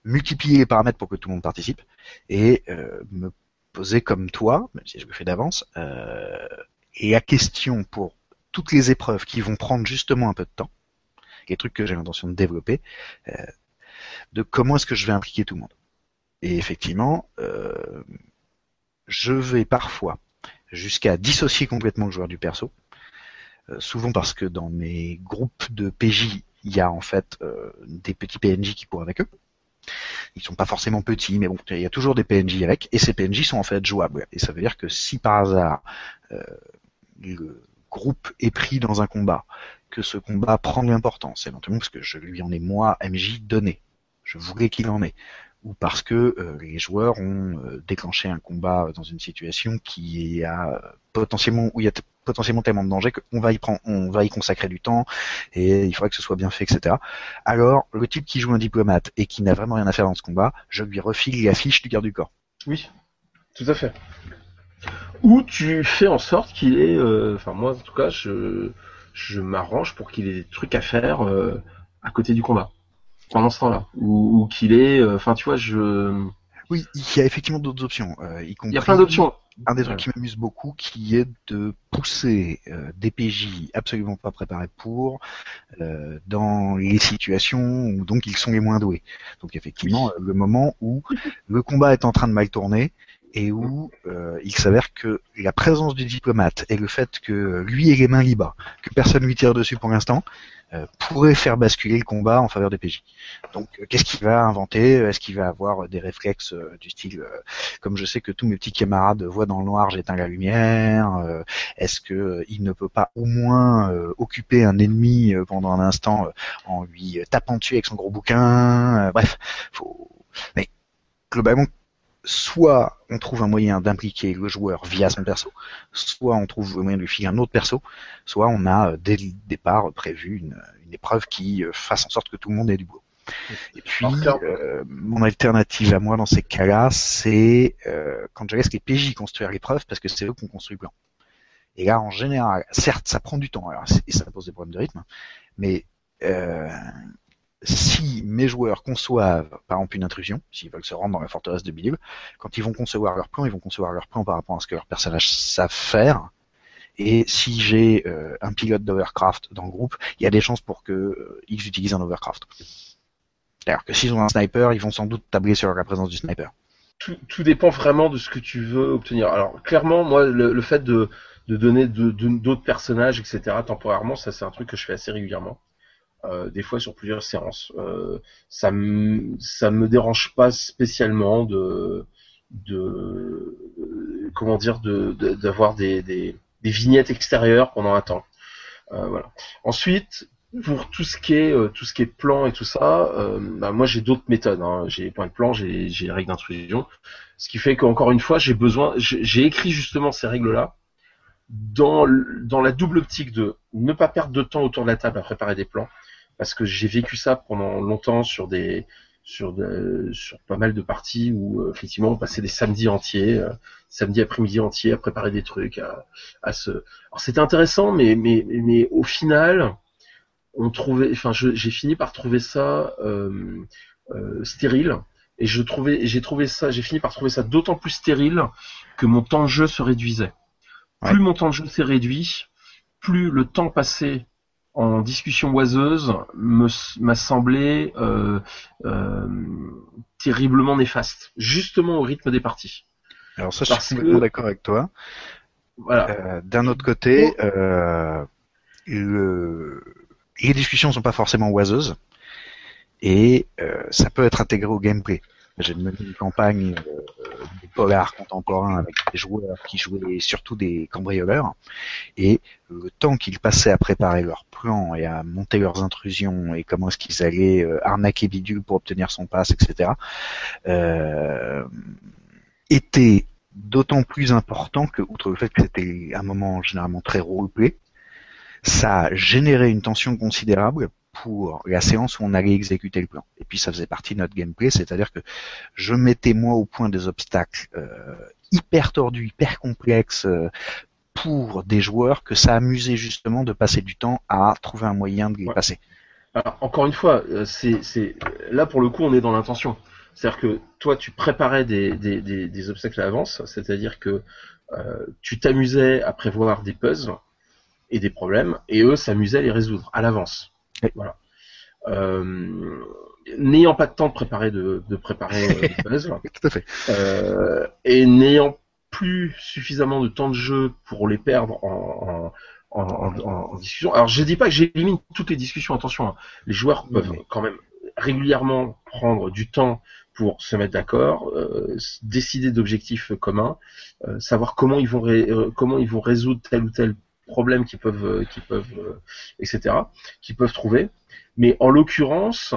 Multiplier les paramètres pour que tout le monde participe et me poser comme toi, même si je le fais d'avance, et la question pour toutes les épreuves qui vont prendre justement un peu de temps, les trucs que j'ai l'intention de développer, de comment est-ce que je vais impliquer tout le monde. Et effectivement, je vais parfois jusqu'à dissocier complètement le joueur du perso, souvent parce que dans mes groupes de PJ, il y a en fait des petits PNJ qui courent avec eux. Ils sont pas forcément petits, mais bon, il y a toujours des PNJ avec, et ces PNJ sont en fait jouables. Et ça veut dire que si par hasard le groupe est pris dans un combat, que ce combat prend de l'importance, éventuellement parce que je lui en ai moi MJ donné, je voulais qu'il en ait, ou parce que les joueurs ont déclenché un combat dans une situation qui a potentiellement où il y a potentiellement tellement de danger qu'on va y consacrer du temps et il faudrait que ce soit bien fait, etc. Alors, le type qui joue un diplomate et qui n'a vraiment rien à faire dans ce combat, je lui refile la fiche du garde du corps. Oui, tout à fait. Ou tu fais en sorte qu'il ait... moi, en tout cas, je m'arrange pour qu'il ait des trucs à faire à côté du combat, pendant ce temps-là. Ou qu'il ait... Oui, il y a effectivement d'autres options. Il y a plein d'options. Un des trucs qui m'amuse beaucoup, qui est de pousser des PJ absolument pas préparés pour dans les situations où donc ils sont les moins doués. Donc effectivement, le moment où le combat est en train de mal tourner et où il s'avère que la présence du diplomate et le fait que lui ait les mains libres, que personne lui tire dessus pour l'instant, pourrait faire basculer le combat en faveur des PJ. Donc qu'est-ce qu'il va inventer? Est-ce qu'il va avoir des réflexes du style comme je sais que tous mes petits camarades voient dans le noir, j'éteins la lumière, est-ce que il ne peut pas au moins occuper un ennemi pendant un instant en lui tapant dessus avec son gros bouquin? Bref, mais globalement soit on trouve un moyen d'impliquer le joueur via son perso, soit on trouve le moyen de lui filer un autre perso, soit on a dès le départ prévu une épreuve qui fasse en sorte que tout le monde ait du boulot. Et puis, mon alternative à moi dans ces cas-là, c'est quand je laisse les PJ construire l'épreuve, parce que c'est eux qu'on construit le plan. Et là, en général, certes, ça prend du temps, alors, et ça pose des problèmes de rythme, mais si mes joueurs conçoivent, par exemple, une intrusion, s'ils veulent se rendre dans la forteresse de Bilib, quand ils vont concevoir leur plan, ils vont concevoir leur plan par rapport à ce que leurs personnages savent faire. Et si j'ai un pilote d'Overcraft dans le groupe, il y a des chances pour que X utilise un Overcraft. D'ailleurs, que s'ils ont un sniper, ils vont sans doute tabler sur la présence du sniper. Tout dépend vraiment de ce que tu veux obtenir. Alors, clairement, moi, le fait de donner d'autres personnages, etc., temporairement, ça, c'est un truc que je fais assez régulièrement. Des fois sur plusieurs séances. Ça me dérange pas spécialement d'avoir des vignettes extérieures pendant un temps. Voilà. Ensuite, pour tout ce qui est plan et tout ça, moi j'ai d'autres méthodes. Hein. J'ai les points de plan, j'ai les règles d'intrusion. Ce qui fait qu'encore une fois, j'ai écrit justement ces règles-là dans la double optique de ne pas perdre de temps autour de la table à préparer des plans, parce que j'ai vécu ça pendant longtemps sur pas mal de parties où effectivement on passait des samedis entiers, samedi après-midi entier à préparer des trucs. Alors c'était intéressant, mais au final, j'ai fini par trouver ça stérile, et j'ai fini par trouver ça d'autant plus stérile que mon temps de jeu se réduisait. Ouais. Plus mon temps de jeu s'est réduit, plus le temps passé en discussion oiseuse m'a semblé terriblement néfaste, justement au rythme des parties. Alors ça, je suis complètement d'accord avec toi. Voilà. D'un autre côté, les discussions ne sont pas forcément oiseuses, et ça peut être intégré au gameplay. J'ai mené une campagne de polar contemporain avec des joueurs qui jouaient surtout des cambrioleurs, et le temps qu'ils passaient à préparer leur plan et à monter leurs intrusions et comment est-ce qu'ils allaient arnaquer Bidule pour obtenir son pass, etc., était d'autant plus important que, outre le fait que c'était un moment généralement très roleplay, ça générait une tension considérable pour la séance où on allait exécuter le plan. Et puis ça faisait partie de notre gameplay, c'est-à-dire que je mettais moi au point des obstacles hyper tordus, hyper complexes pour des joueurs que ça amusait justement de passer du temps à trouver un moyen de les passer. Alors, encore une fois, là pour le coup on est dans l'intention. C'est-à-dire que toi tu préparais des obstacles à l'avance, c'est-à-dire que tu t'amusais à prévoir des puzzles et des problèmes, et eux s'amusaient à les résoudre à l'avance. Oui. Voilà. N'ayant pas de temps de préparer des puzzles, tout à fait. Et n'ayant plus suffisamment de temps de jeu pour les perdre en discussion. Alors je dis pas que j'élimine toutes les discussions, attention, hein. Les joueurs peuvent quand même régulièrement prendre du temps pour se mettre d'accord, décider d'objectifs communs, savoir comment ils vont résoudre tel ou tel problèmes qu'ils peuvent etc., qu'ils peuvent trouver. Mais en l'occurrence,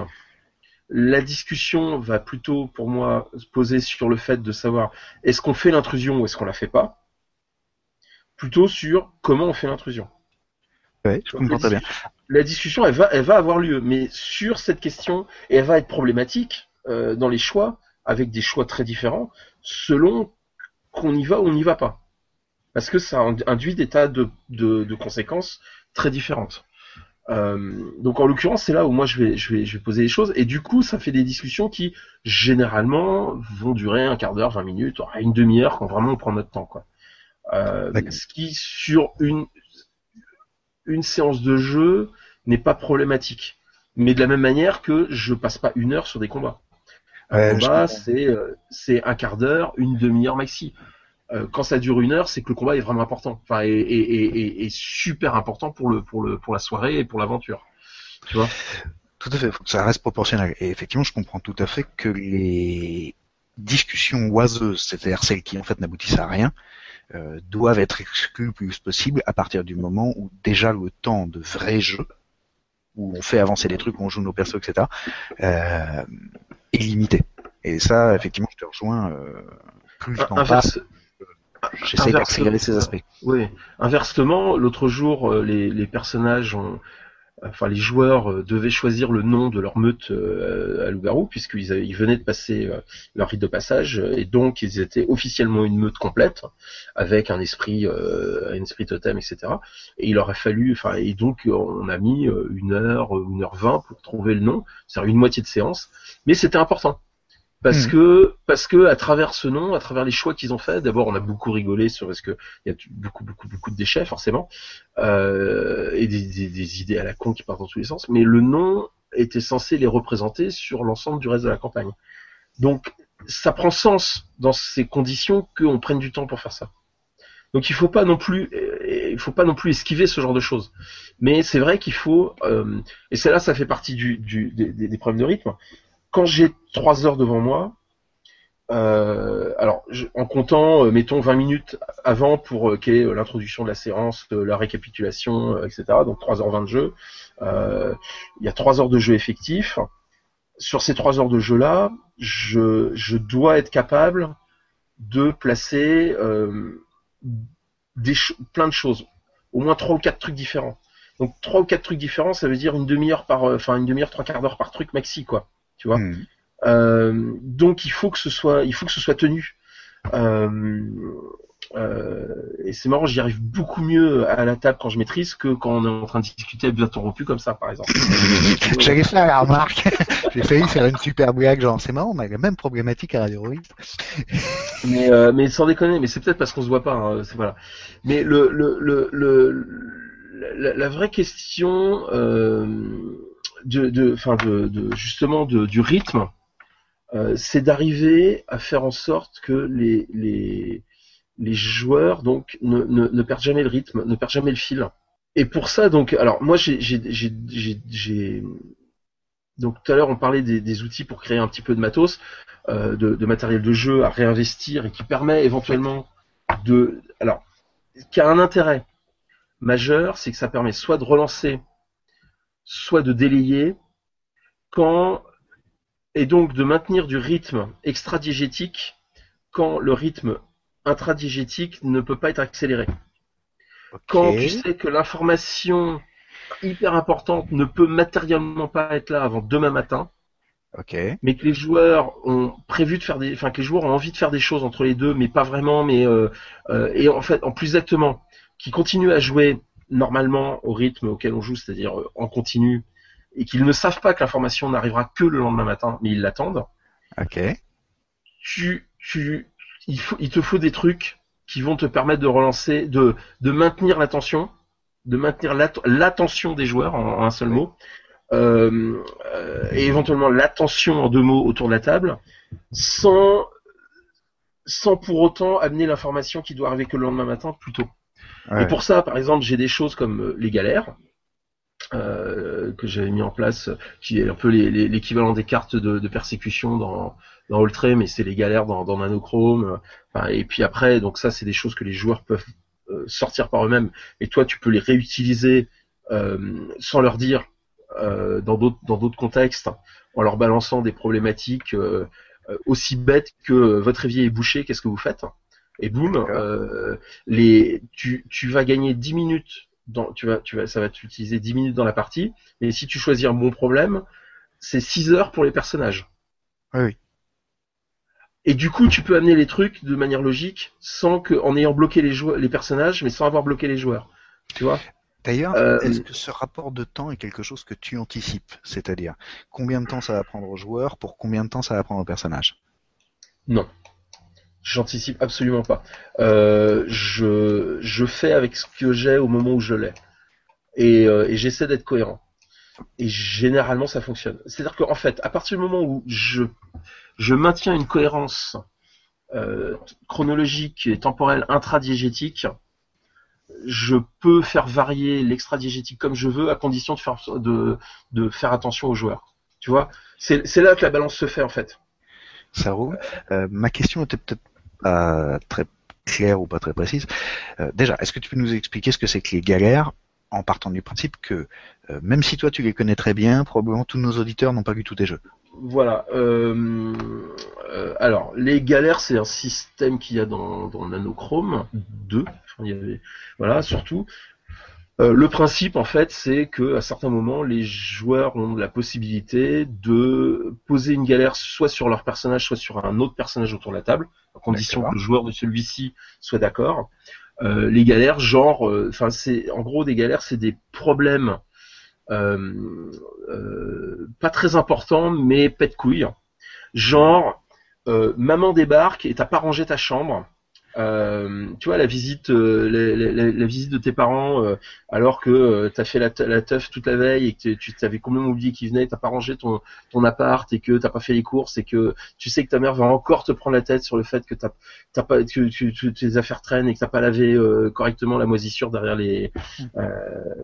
la discussion va plutôt, pour moi, se poser sur le fait de savoir est-ce qu'on fait l'intrusion ou est-ce qu'on la fait pas, plutôt sur comment on fait l'intrusion. Oui, je comprends très bien. La discussion, elle va avoir lieu, mais sur cette question, et elle va être problématique dans les choix, avec des choix très différents, selon qu'on y va ou on n'y va pas. Parce que ça induit des tas de conséquences très différentes. Donc en l'occurrence, c'est là où moi je vais poser les choses, et du coup ça fait des discussions qui généralement vont durer un quart d'heure, 20 minutes, une demi-heure quand vraiment on prend notre temps, quoi. Ce qui sur une séance de jeu n'est pas problématique. Mais de la même manière que je passe pas une heure sur des combats. Un combat c'est un quart d'heure, une demi-heure maxi. Quand ça dure une heure, c'est que le combat est vraiment important, enfin, et super important pour la soirée et pour l'aventure. Tu vois ? Tout à fait. Faut que ça reste proportionnel. Et effectivement, je comprends tout à fait que les discussions oiseuses, c'est-à-dire celles qui en fait n'aboutissent à rien, doivent être exclues le plus possible à partir du moment où déjà le temps de vrai jeu, où on fait avancer des trucs, où on joue nos persos, etc., est limité. Et ça, effectivement, je te rejoins. Plus je t'en passe. J'essaie d'accélérer ces aspects. Oui. Inversement, l'autre jour, les personnages enfin les joueurs devaient choisir le nom de leur meute à Loup-garou, puisqu'ils venaient de passer leur rite de passage, et donc ils étaient officiellement une meute complète, avec un esprit totem, etc. Et il aurait fallu, enfin, et donc on a mis 1 heure, 1h20 pour trouver le nom, c'est-à-dire une moitié de séance, mais c'était important. Parce que, à travers ce nom, à travers les choix qu'ils ont faits, d'abord on a beaucoup rigolé sur parce que il y a beaucoup de déchets forcément, et des idées à la con qui partent dans tous les sens, mais le nom était censé les représenter sur l'ensemble du reste de la campagne. Donc ça prend sens dans ces conditions qu'on prenne du temps pour faire ça. Donc il faut pas non plus esquiver ce genre de choses. Mais c'est vrai qu'il faut, et c'est là ça fait partie des problèmes de rythme. Quand j'ai 3 heures devant moi, alors en comptant, mettons 20 minutes avant pour qu'il y ait l'introduction de la séance, la récapitulation, etc. Donc 3h20 de jeu. Il y a 3 heures de jeu effectif. Sur ces 3 heures de jeu-là, je dois être capable de placer plein de choses, au moins 3 ou 4 trucs différents. Donc 3 ou 4 trucs différents, ça veut dire une demi-heure, 3/4 d'heure par truc maxi, quoi. Tu vois, donc il faut que ce soit tenu. Et c'est marrant, j'y arrive beaucoup mieux à la table quand je maîtrise que quand on est en train de discuter à bâton rompu comme ça, par exemple. J'avais fait la remarque. J'ai failli faire une super blague, genre c'est marrant, on a la même problématique à Radio Horrible. mais sans déconner, mais c'est peut-être parce qu'on se voit pas. Hein, c'est, voilà. Mais la vraie question. Du rythme, c'est d'arriver à faire en sorte que les joueurs donc ne perdent jamais le rythme, ne perdent jamais le fil. Et pour ça donc, alors moi j'ai donc tout à l'heure on parlait des outils pour créer un petit peu de matos, de matériel de jeu à réinvestir et qui permet éventuellement de, alors qui a un intérêt majeur, c'est que ça permet soit de relancer, soit de délayer, et donc de maintenir du rythme extra-diégétique quand le rythme intra-diégétique ne peut pas être accéléré. Okay. Quand tu sais que l'information hyper importante ne peut matériellement pas être là avant demain matin, okay, mais que les joueurs ont prévu de faire enfin que les joueurs ont envie de faire des choses entre les deux, mais pas vraiment, mais et en fait, en plus exactement, qui continuent à jouer normalement au rythme auquel on joue, c'est-à-dire en continu, et qu'ils ne savent pas que l'information n'arrivera que le lendemain matin, mais ils l'attendent. Ok. Il te faut des trucs qui vont te permettre de relancer, de maintenir l'attention, de maintenir l'attention des joueurs en un seul mot, et éventuellement l'attention en 2 mots autour de la table, sans pour autant amener l'information qui doit arriver que le lendemain matin plus tôt. Ouais. Et pour ça, par exemple, j'ai des choses comme les galères que j'avais mis en place, qui est un peu l'équivalent des cartes de persécution dans Ultra, mais c'est les galères dans Nanochrome. Enfin, et puis après, donc ça, c'est des choses que les joueurs peuvent sortir par eux-mêmes. Et toi, tu peux les réutiliser sans leur dire dans d'autres contextes, en leur balançant des problématiques aussi bêtes que votre évier est bouché, qu'est-ce que vous faites ? Et boum, tu vas gagner 10 minutes, ça va t'utiliser 10 minutes dans la partie, et si tu choisis un bon problème, c'est 6 heures pour les personnages. Ah oui. Et du coup, tu peux amener les trucs de manière logique, en ayant bloqué les personnages, mais sans avoir bloqué les joueurs. Tu vois ? D'ailleurs, est-ce que ce rapport de temps est quelque chose que tu anticipes ? C'est-à-dire, combien de temps ça va prendre aux joueurs pour combien de temps ça va prendre aux personnages ? Non. J'anticipe absolument pas. Je fais avec ce que j'ai au moment où je l'ai. Et j'essaie d'être cohérent. Et généralement, ça fonctionne. C'est-à-dire qu'en fait, à partir du moment où je maintiens une cohérence chronologique et temporelle intradiégétique, je peux faire varier l'extradiégétique comme je veux, à condition de faire attention aux joueurs. Tu vois, c'est là que la balance se fait, en fait. Ça roule. Ma question était peut-être pas très claire ou pas très précise. Déjà, est-ce que tu peux nous expliquer ce que c'est que les galères, en partant du principe que, même si toi tu les connais très bien, probablement tous nos auditeurs n'ont pas vu tous tes jeux. Voilà. Alors, les galères, c'est un système qu'il y a dans Nanochrome 2. Enfin, surtout. Le principe, en fait, c'est que à certains moments, les joueurs ont la possibilité de poser une galère soit sur leur personnage, soit sur un autre personnage autour de la table, à condition que le joueur de celui-ci soit d'accord. Les galères, genre, c'est en gros des galères, c'est des problèmes pas très importants, mais pète couille. Genre, maman débarque et t'as pas rangé ta chambre. Tu vois, la visite de tes parents, alors que t'as fait la teuf toute la veille et que tu t'avais complètement oublié qu'ils venaient, t'as pas rangé ton appart et que t'as pas fait les courses et que tu sais que ta mère va encore te prendre la tête sur le fait que t'as pas que tes affaires traînent et que t'as pas lavé correctement la moisissure derrière les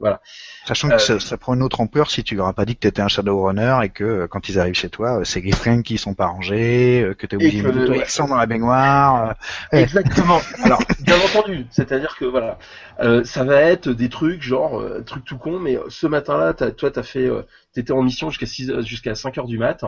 voilà. Sachant que ça prend une autre ampleur si tu leur as pas dit que t'étais un Shadowrunner et que quand ils arrivent chez toi, c'est les fringues qui sont pas rangées, que t'as oublié le sang dans la baignoire. Exactement. Alors, bien entendu, c'est-à-dire que voilà, ça va être des trucs genre truc tout con, mais ce matin-là, t'étais en mission jusqu'à 5h du mat,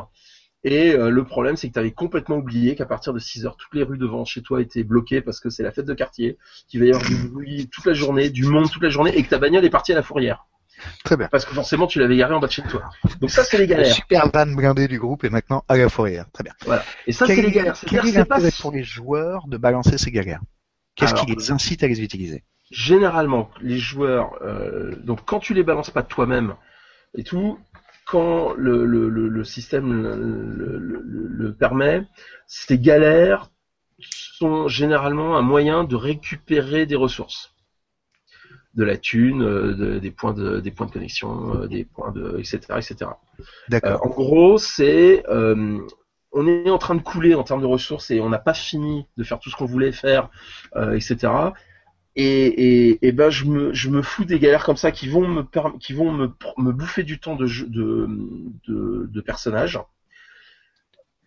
et le problème c'est que t'avais complètement oublié qu'à partir de 6h, toutes les rues devant chez toi étaient bloquées parce que c'est la fête de quartier, qu'il va y avoir du bruit toute la journée, du monde toute la journée, et que ta bagnole est partie à la fourrière. Très bien. Parce que forcément, tu l'avais garé en bas de chez toi. Donc ça, c'est les galères. Le super van blindé du groupe est maintenant à la fourrière. Très bien. Voilà. Et ça, c'est les galères. Quel est l'intérêt pour les joueurs de balancer ces galères ? Qu'est-ce qui les incite à les utiliser ? Généralement, les joueurs, donc quand tu les balances pas toi-même et tout, quand le système le permet, ces galères sont généralement un moyen de récupérer des ressources. De la thune, des points de connexion, des points de etc. D'accord. En gros, c'est on est en train de couler en termes de ressources et on n'a pas fini de faire tout ce qu'on voulait faire, etc. Et ben je me fous des galères comme ça qui vont me bouffer du temps de jeu, de personnages.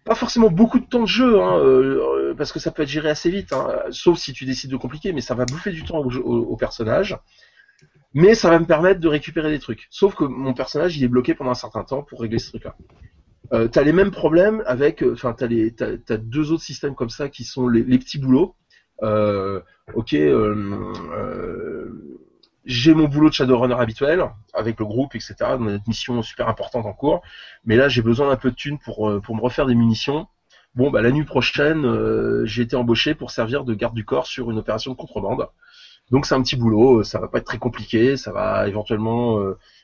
Pas forcément beaucoup de temps de jeu, hein, parce que ça peut être géré assez vite, hein, sauf si tu décides de compliquer, mais ça va bouffer du temps au personnage, mais ça va me permettre de récupérer des trucs. Sauf que mon personnage, il est bloqué pendant un certain temps pour régler ce truc-là. T'as les mêmes problèmes avec... Enfin, t'as deux autres systèmes comme ça qui sont les petits boulots. J'ai mon boulot de Shadowrunner habituel, avec le groupe, etc. On a une mission super importante en cours. Mais là, j'ai besoin d'un peu de thunes pour me refaire des munitions. Bon, bah, la nuit prochaine, j'ai été embauché pour servir de garde du corps sur une opération de contrebande. Donc, c'est un petit boulot. Ça va pas être très compliqué. Ça va éventuellement...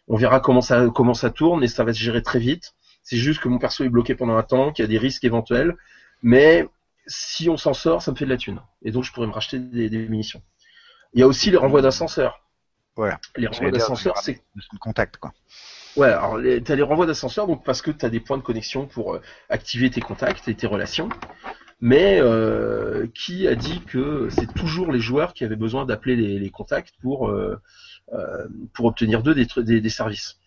on verra comment ça tourne et ça va se gérer très vite. C'est juste que mon perso est bloqué pendant un temps, qu'il y a des risques éventuels. Mais si on s'en sort, ça me fait de la thune. Et donc, je pourrais me racheter des munitions. Il y a aussi les renvois d'ascenseurs. Voilà. Les renvois d'ascenseur, c'est le contact, quoi. Ouais, alors t'as les renvois d'ascenseur, donc parce que t'as des points de connexion pour activer tes contacts et tes relations. Mais qui a dit que c'est toujours les joueurs qui avaient besoin d'appeler les contacts pour obtenir d'eux des services.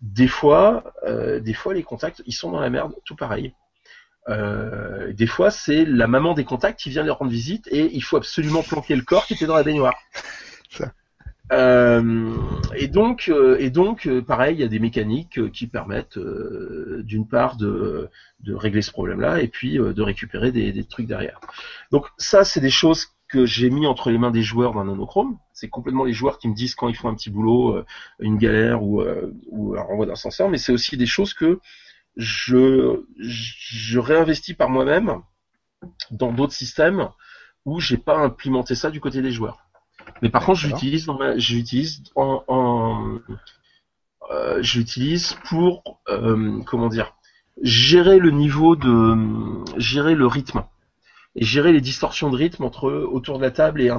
Des fois, les contacts, ils sont dans la merde, tout pareil. Des fois, c'est la maman des contacts qui vient leur rendre visite et il faut absolument planquer le corps qui était dans la baignoire. Ça. Et donc, pareil, il y a des mécaniques qui permettent, d'une part, de régler ce problème-là, et puis de récupérer des trucs derrière. Donc ça, c'est des choses que j'ai mis entre les mains des joueurs dans Nanochrome. C'est complètement les joueurs qui me disent quand ils font un petit boulot, une galère ou un renvoi d'ascenseur, mais c'est aussi des choses que je réinvestis par moi-même dans d'autres systèmes où j'ai pas implémenté ça du côté des joueurs. Mais par contre, j'utilise pour gérer le niveau gérer le rythme et gérer les distorsions de rythme autour de la table et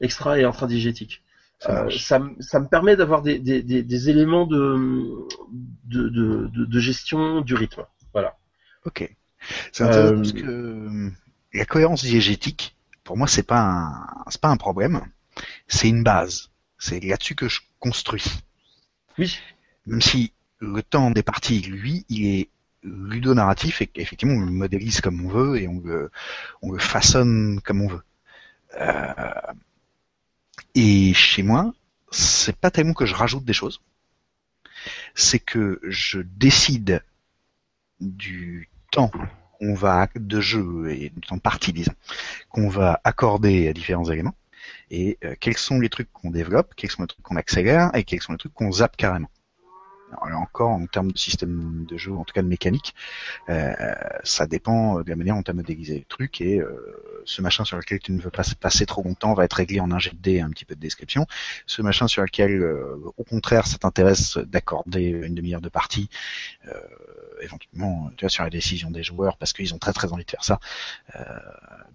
extra et intra diégétique. Ça me permet d'avoir des éléments de gestion du rythme. Voilà. Ok. C'est intéressant parce que la cohérence diégétique, pour moi, c'est pas un problème, c'est une base. C'est là-dessus que je construis. Oui. Même si le temps des parties, lui, il est ludonarratif et qu'effectivement, on le modélise comme on veut et on le façonne comme on veut. Et chez moi, c'est pas tellement que je rajoute des choses, c'est que je décide du temps de jeu et en partie, disons, qu'on va accorder à différents éléments, et quels sont les trucs qu'on développe, quels sont les trucs qu'on accélère et quels sont les trucs qu'on zappe carrément. Alors là encore, en termes de système de jeu, en tout cas de mécanique, ça dépend de la manière dont tu as modélisé le truc, et ce machin sur lequel tu ne veux pas passer trop longtemps va être réglé en un jet de dés, un petit peu de description. Ce machin sur lequel, au contraire, ça t'intéresse d'accorder une demi-heure de partie, éventuellement, tu vois, sur la décision des joueurs, parce qu'ils ont très très envie de faire ça,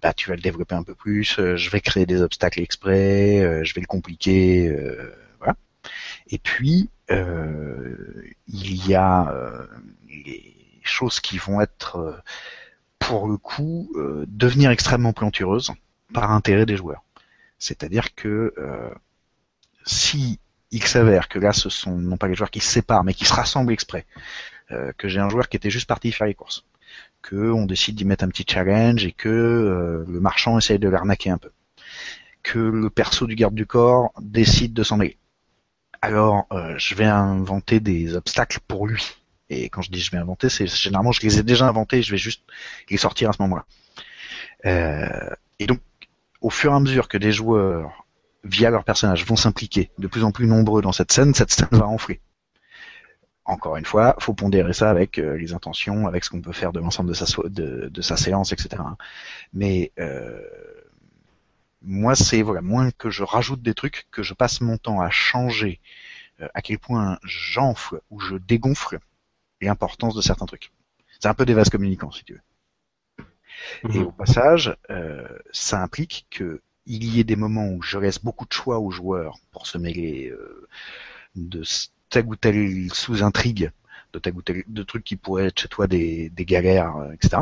bah tu vas le développer un peu plus, je vais créer des obstacles exprès, je vais le compliquer, voilà. Et puis, il y a les choses qui vont être, pour le coup, devenir extrêmement plantureuses par intérêt des joueurs. C'est-à-dire que si il s'avère que là, ce sont non pas les joueurs qui se séparent, mais qui se rassemblent exprès, que j'ai un joueur qui était juste parti faire les courses, que on décide d'y mettre un petit challenge et que le marchand essaye de l'arnaquer un peu, que le perso du garde du corps décide de s'en mêler. Alors, je vais inventer des obstacles pour lui. Et quand je dis je vais inventer, c'est généralement je les ai déjà inventés, je vais juste les sortir à ce moment-là. Et donc, au fur et à mesure que les joueurs, via leurs personnages, vont s'impliquer de plus en plus nombreux dans cette scène va enfler. Encore une fois, faut pondérer ça avec les intentions, avec ce qu'on peut faire de l'ensemble de sa séance, etc. Mais moi, c'est voilà, moins que je rajoute des trucs, que je passe mon temps à changer à quel point j'enfle ou je dégonfle l'importance de certains trucs. C'est un peu des vases communicants, si tu veux. Et au passage, ça implique que il y ait des moments où je laisse beaucoup de choix aux joueurs pour se mêler de telle ou telle sous-intrigue, de telle ou telle de trucs qui pourraient être chez toi des galères, etc.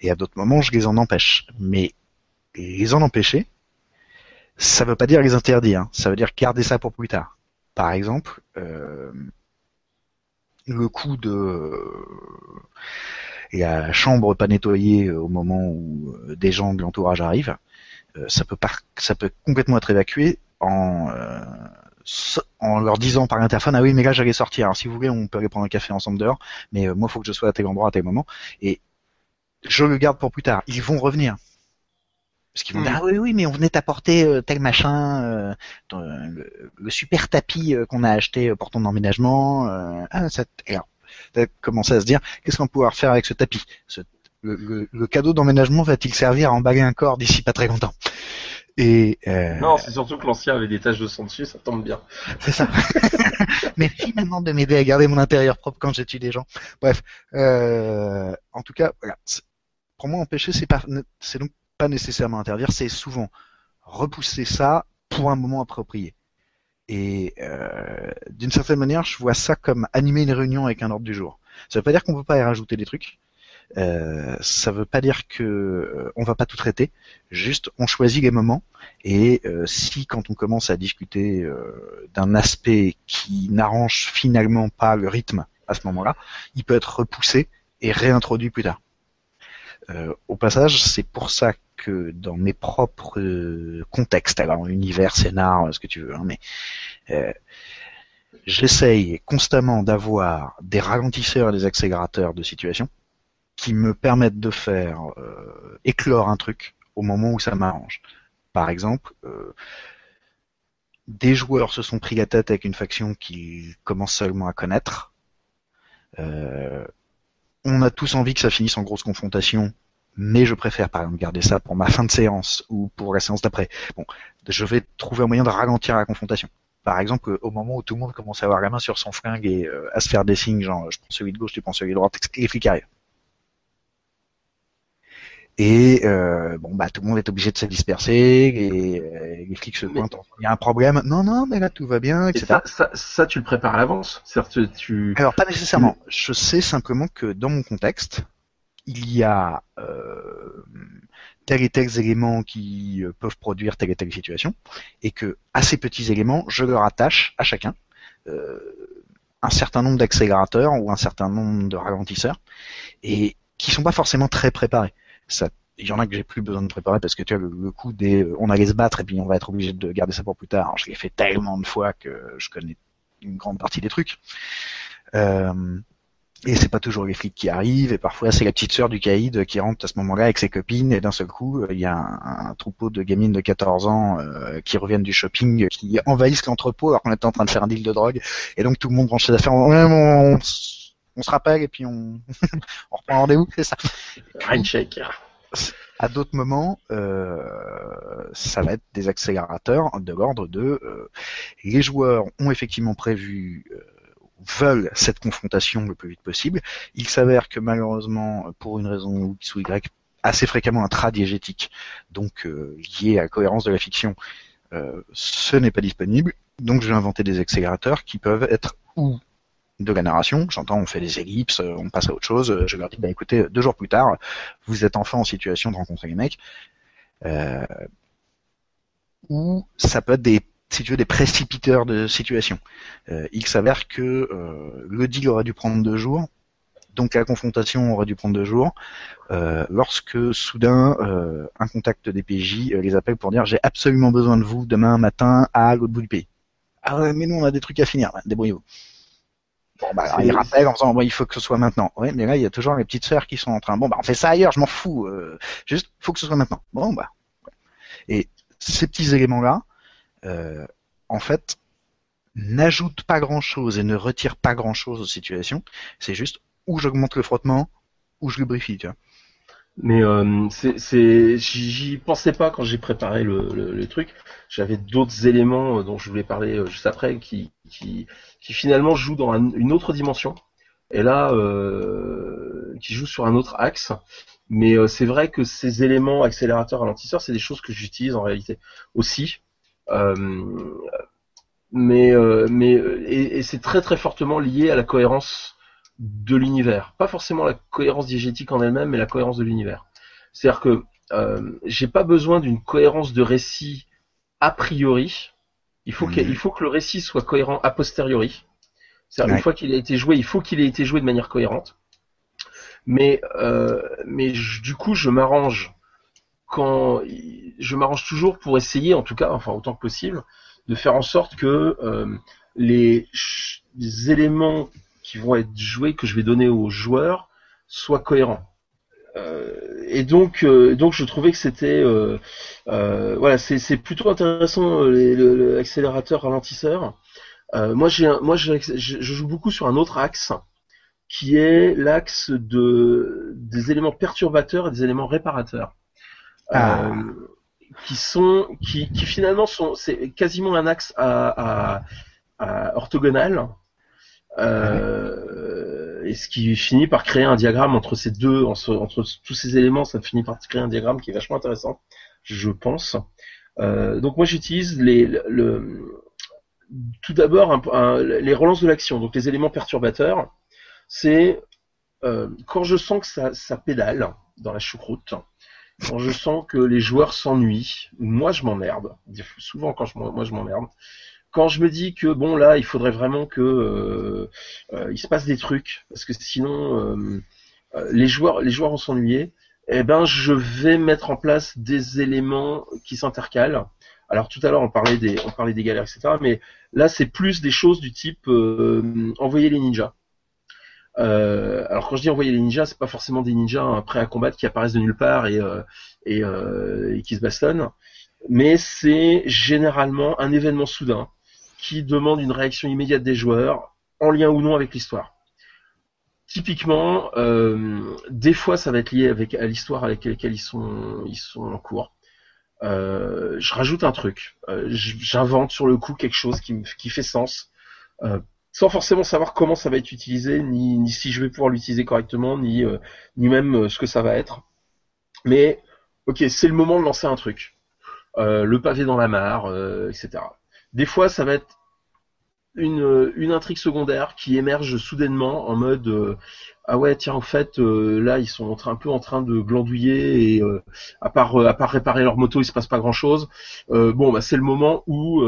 Et à d'autres moments, je les en empêche. Mais les en empêcher, ça veut pas dire les interdire, hein. Ça veut dire garder ça pour plus tard. Par exemple, le coup de la chambre pas nettoyée au moment où des gens de l'entourage arrivent, ça peut complètement être évacué en leur disant par l'interphone, ah oui, mais là j'allais sortir, alors si vous voulez on peut aller prendre un café ensemble dehors, mais moi faut que je sois à tel endroit à tel moment, et je le garde pour plus tard. Ils vont revenir. Parce qu'ils vont dire, ah oui, mais on venait t'apporter tel machin, le super tapis qu'on a acheté pour ton emménagement. Et alors, t'as commencé à se dire, qu'est-ce qu'on va pouvoir faire avec ce tapis ? Le cadeau d'emménagement va-t-il servir à emballer un corps d'ici pas très longtemps ? Et non, c'est surtout que l'ancien avait des taches de sang dessus, ça tombe bien. C'est ça. Merci maintenant de m'aider à garder mon intérieur propre quand je tue des gens. Bref, en tout cas, voilà. Pour moi, empêcher, c'est donc pas nécessairement interdire, c'est souvent repousser ça pour un moment approprié. Et d'une certaine manière, je vois ça comme animer une réunion avec un ordre du jour. Ça veut pas dire qu'on peut pas y rajouter des trucs. Ça veut pas dire que on va pas tout traiter. Juste, on choisit les moments. Et si quand on commence à discuter d'un aspect qui n'arrange finalement pas le rythme à ce moment-là, il peut être repoussé et réintroduit plus tard. Au passage, c'est pour ça que dans mes propres contextes, alors univers, scénar, ce que tu veux, hein, mais j'essaye constamment d'avoir des ralentisseurs et des accélérateurs de situation qui me permettent de faire éclore un truc au moment où ça m'arrange. Par exemple, des joueurs se sont pris la tête avec une faction qu'ils commencent seulement à connaître. On a tous envie que ça finisse en grosse confrontation, mais je préfère par exemple garder ça pour ma fin de séance ou pour la séance d'après. Bon, je vais trouver un moyen de ralentir la confrontation. Par exemple, au moment où tout le monde commence à avoir la main sur son flingue et à se faire des signes, genre je prends celui de gauche, tu prends celui de droite, les flics arrivent. Et bon bah tout le monde est obligé de se disperser, et les flics se pointent, il y a un problème, non mais là tout va bien, etc. Et ça tu le prépares à l'avance, certes, alors pas nécessairement, je sais simplement que dans mon contexte, il y a tels et tels éléments qui peuvent produire telle et telle situation, et que à ces petits éléments, je leur attache à chacun un certain nombre d'accélérateurs ou un certain nombre de ralentisseurs, et qui sont pas forcément très préparés. Il y en a que j'ai plus besoin de préparer parce que tu vois le coup des on allait se battre et puis on va être obligé de garder ça pour plus tard. Alors, je l'ai fait tellement de fois que je connais une grande partie des trucs. Et c'est pas toujours les flics qui arrivent, et parfois c'est la petite sœur du caïd qui rentre à ce moment-là avec ses copines, et d'un seul coup, il y a un troupeau de gamines de 14 ans qui reviennent du shopping, qui envahissent l'entrepôt alors qu'on était en train de faire un deal de drogue, et donc tout le monde branche ses affaires, on se rappelle, et puis on reprend rendez-vous, c'est ça. Raincheck. À d'autres moments, ça va être des accélérateurs de l'ordre de... les joueurs ont effectivement prévu... veulent cette confrontation le plus vite possible. Il s'avère que malheureusement, pour une raison X ou Y, assez fréquemment intradiégétique, donc lié à la cohérence de la fiction, ce n'est pas disponible. Donc je vais inventer des accélérateurs qui peuvent être ou de la narration, j'entends on fait des ellipses, on passe à autre chose, je leur dis bah écoutez, 2 jours plus tard, vous êtes enfin en situation de rencontrer les mecs, ou ça peut être des si tu veux, des précipiteurs de situation. Il s'avère que le deal aurait dû prendre 2 jours, donc la confrontation aurait dû prendre 2 jours, lorsque soudain, un contact DPJ les appelle pour dire « J'ai absolument besoin de vous demain matin à l'autre bout du pays. »« Ah ouais, mais nous, on a des trucs à finir, débrouillez-vous. » Bon, bah, alors, ils rappellent en disant, bon, il faut que ce soit maintenant. Oui, mais là, il y a toujours les petites sœurs qui sont en train. Bon, bah, on fait ça ailleurs, je m'en fous. Juste, faut que ce soit maintenant. Bon, bah. Ouais. Et ces petits éléments-là, en fait, n'ajoute pas grand-chose et ne retire pas grand-chose aux situations. C'est juste où j'augmente le frottement, où je lubrifie, tu vois. Mais j'y pensais pas quand j'ai préparé le truc. J'avais d'autres éléments dont je voulais parler juste après qui finalement jouent dans une autre dimension. Et là, qui jouent sur un autre axe. Mais c'est vrai que ces éléments accélérateurs, ralentisseurs, c'est des choses que j'utilise en réalité aussi. Mais c'est très très fortement lié à la cohérence de l'univers. Pas forcément la cohérence diégétique en elle-même, mais la cohérence de l'univers. C'est-à-dire que j'ai pas besoin d'une cohérence de récit a priori. Il faut que le récit soit cohérent a posteriori. C'est-à-dire une fois qu'il a été joué, il faut qu'il ait été joué de manière cohérente. Mais du coup, je m'arrange. Quand je m'arrange toujours pour essayer, en tout cas, enfin autant que possible, de faire en sorte que les éléments qui vont être joués, que je vais donner aux joueurs, soient cohérents. Et donc je trouvais que c'était voilà, c'est plutôt intéressant l'accélérateur ralentisseur. Moi je joue beaucoup sur un autre axe, qui est l'axe des éléments perturbateurs et des éléments réparateurs. Qui finalement c'est quasiment un axe à orthogonal, et ce qui finit par créer un diagramme entre ces deux, entre tous ces éléments, ça finit par créer un diagramme qui est vachement intéressant, je pense. Donc moi j'utilise tout d'abord les relances de l'action, donc les éléments perturbateurs, c'est quand je sens que ça pédale dans la choucroute. Quand je sens que les joueurs s'ennuient, moi je m'emmerde, souvent moi je m'emmerde, quand je me dis que bon là il faudrait vraiment que il se passe des trucs, parce que sinon les joueurs vont s'ennuyer, eh ben je vais mettre en place des éléments qui s'intercalent. Alors tout à l'heure on parlait des galères, etc. Mais là c'est plus des choses du type envoyer les ninjas. Alors quand je dis envoyer les ninjas, c'est pas forcément des ninjas prêts à combattre qui apparaissent de nulle part et qui se bastonnent, mais c'est généralement un événement soudain qui demande une réaction immédiate des joueurs, en lien ou non avec l'histoire. Typiquement, des fois ça va être lié à l'histoire avec laquelle ils sont en cours. Je rajoute un truc, j'invente sur le coup quelque chose qui fait sens. Sans forcément savoir comment ça va être utilisé, ni si je vais pouvoir l'utiliser correctement, ni même ce que ça va être. Mais, ok, c'est le moment de lancer un truc. Le pavé dans la mare, etc. Des fois, ça va être une intrigue secondaire qui émerge soudainement en mode ah ouais, tiens, en fait, là, ils sont un peu en train de glandouiller et à part réparer leur moto, il se passe pas grand-chose. Bon, bah c'est le moment où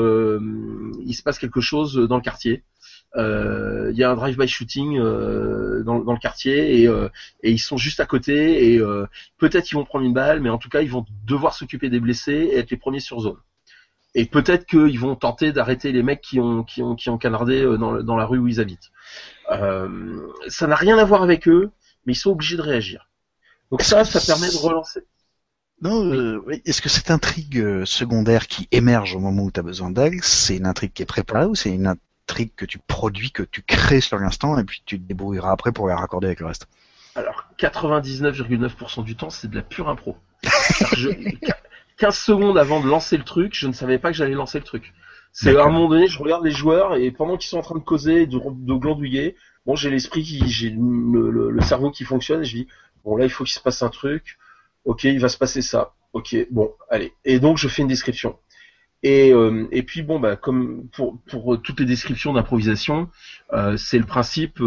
il se passe quelque chose dans le quartier. Il y a un drive-by shooting dans le quartier et ils sont juste à côté et peut-être ils vont prendre une balle, mais en tout cas ils vont devoir s'occuper des blessés et être les premiers sur zone, et peut-être qu'ils vont tenter d'arrêter les mecs qui ont canardé dans la rue où ils habitent. Ça n'a rien à voir avec eux, mais ils sont obligés de réagir. Donc ça permet de relancer. Non, est-ce que cette intrigue secondaire qui émerge au moment où tu as besoin d'elle, c'est une intrigue qui est préparée ou c'est une intrigue que tu produis, que tu crées sur l'instant et puis tu te débrouilleras après pour la raccorder avec le reste? Alors, 99,9% du temps, c'est de la pure impro. 15 secondes avant de lancer le truc, je ne savais pas que j'allais lancer le truc. C'est à un moment donné, je regarde les joueurs et pendant qu'ils sont en train de causer, de glandouiller, bon, j'ai l'esprit, j'ai le cerveau qui fonctionne et je dis, bon là, il faut qu'il se passe un truc. Ok, il va se passer ça. Ok, bon, allez. Et donc je fais une description. Et puis bon, bah comme pour toutes les descriptions d'improvisation, c'est le principe.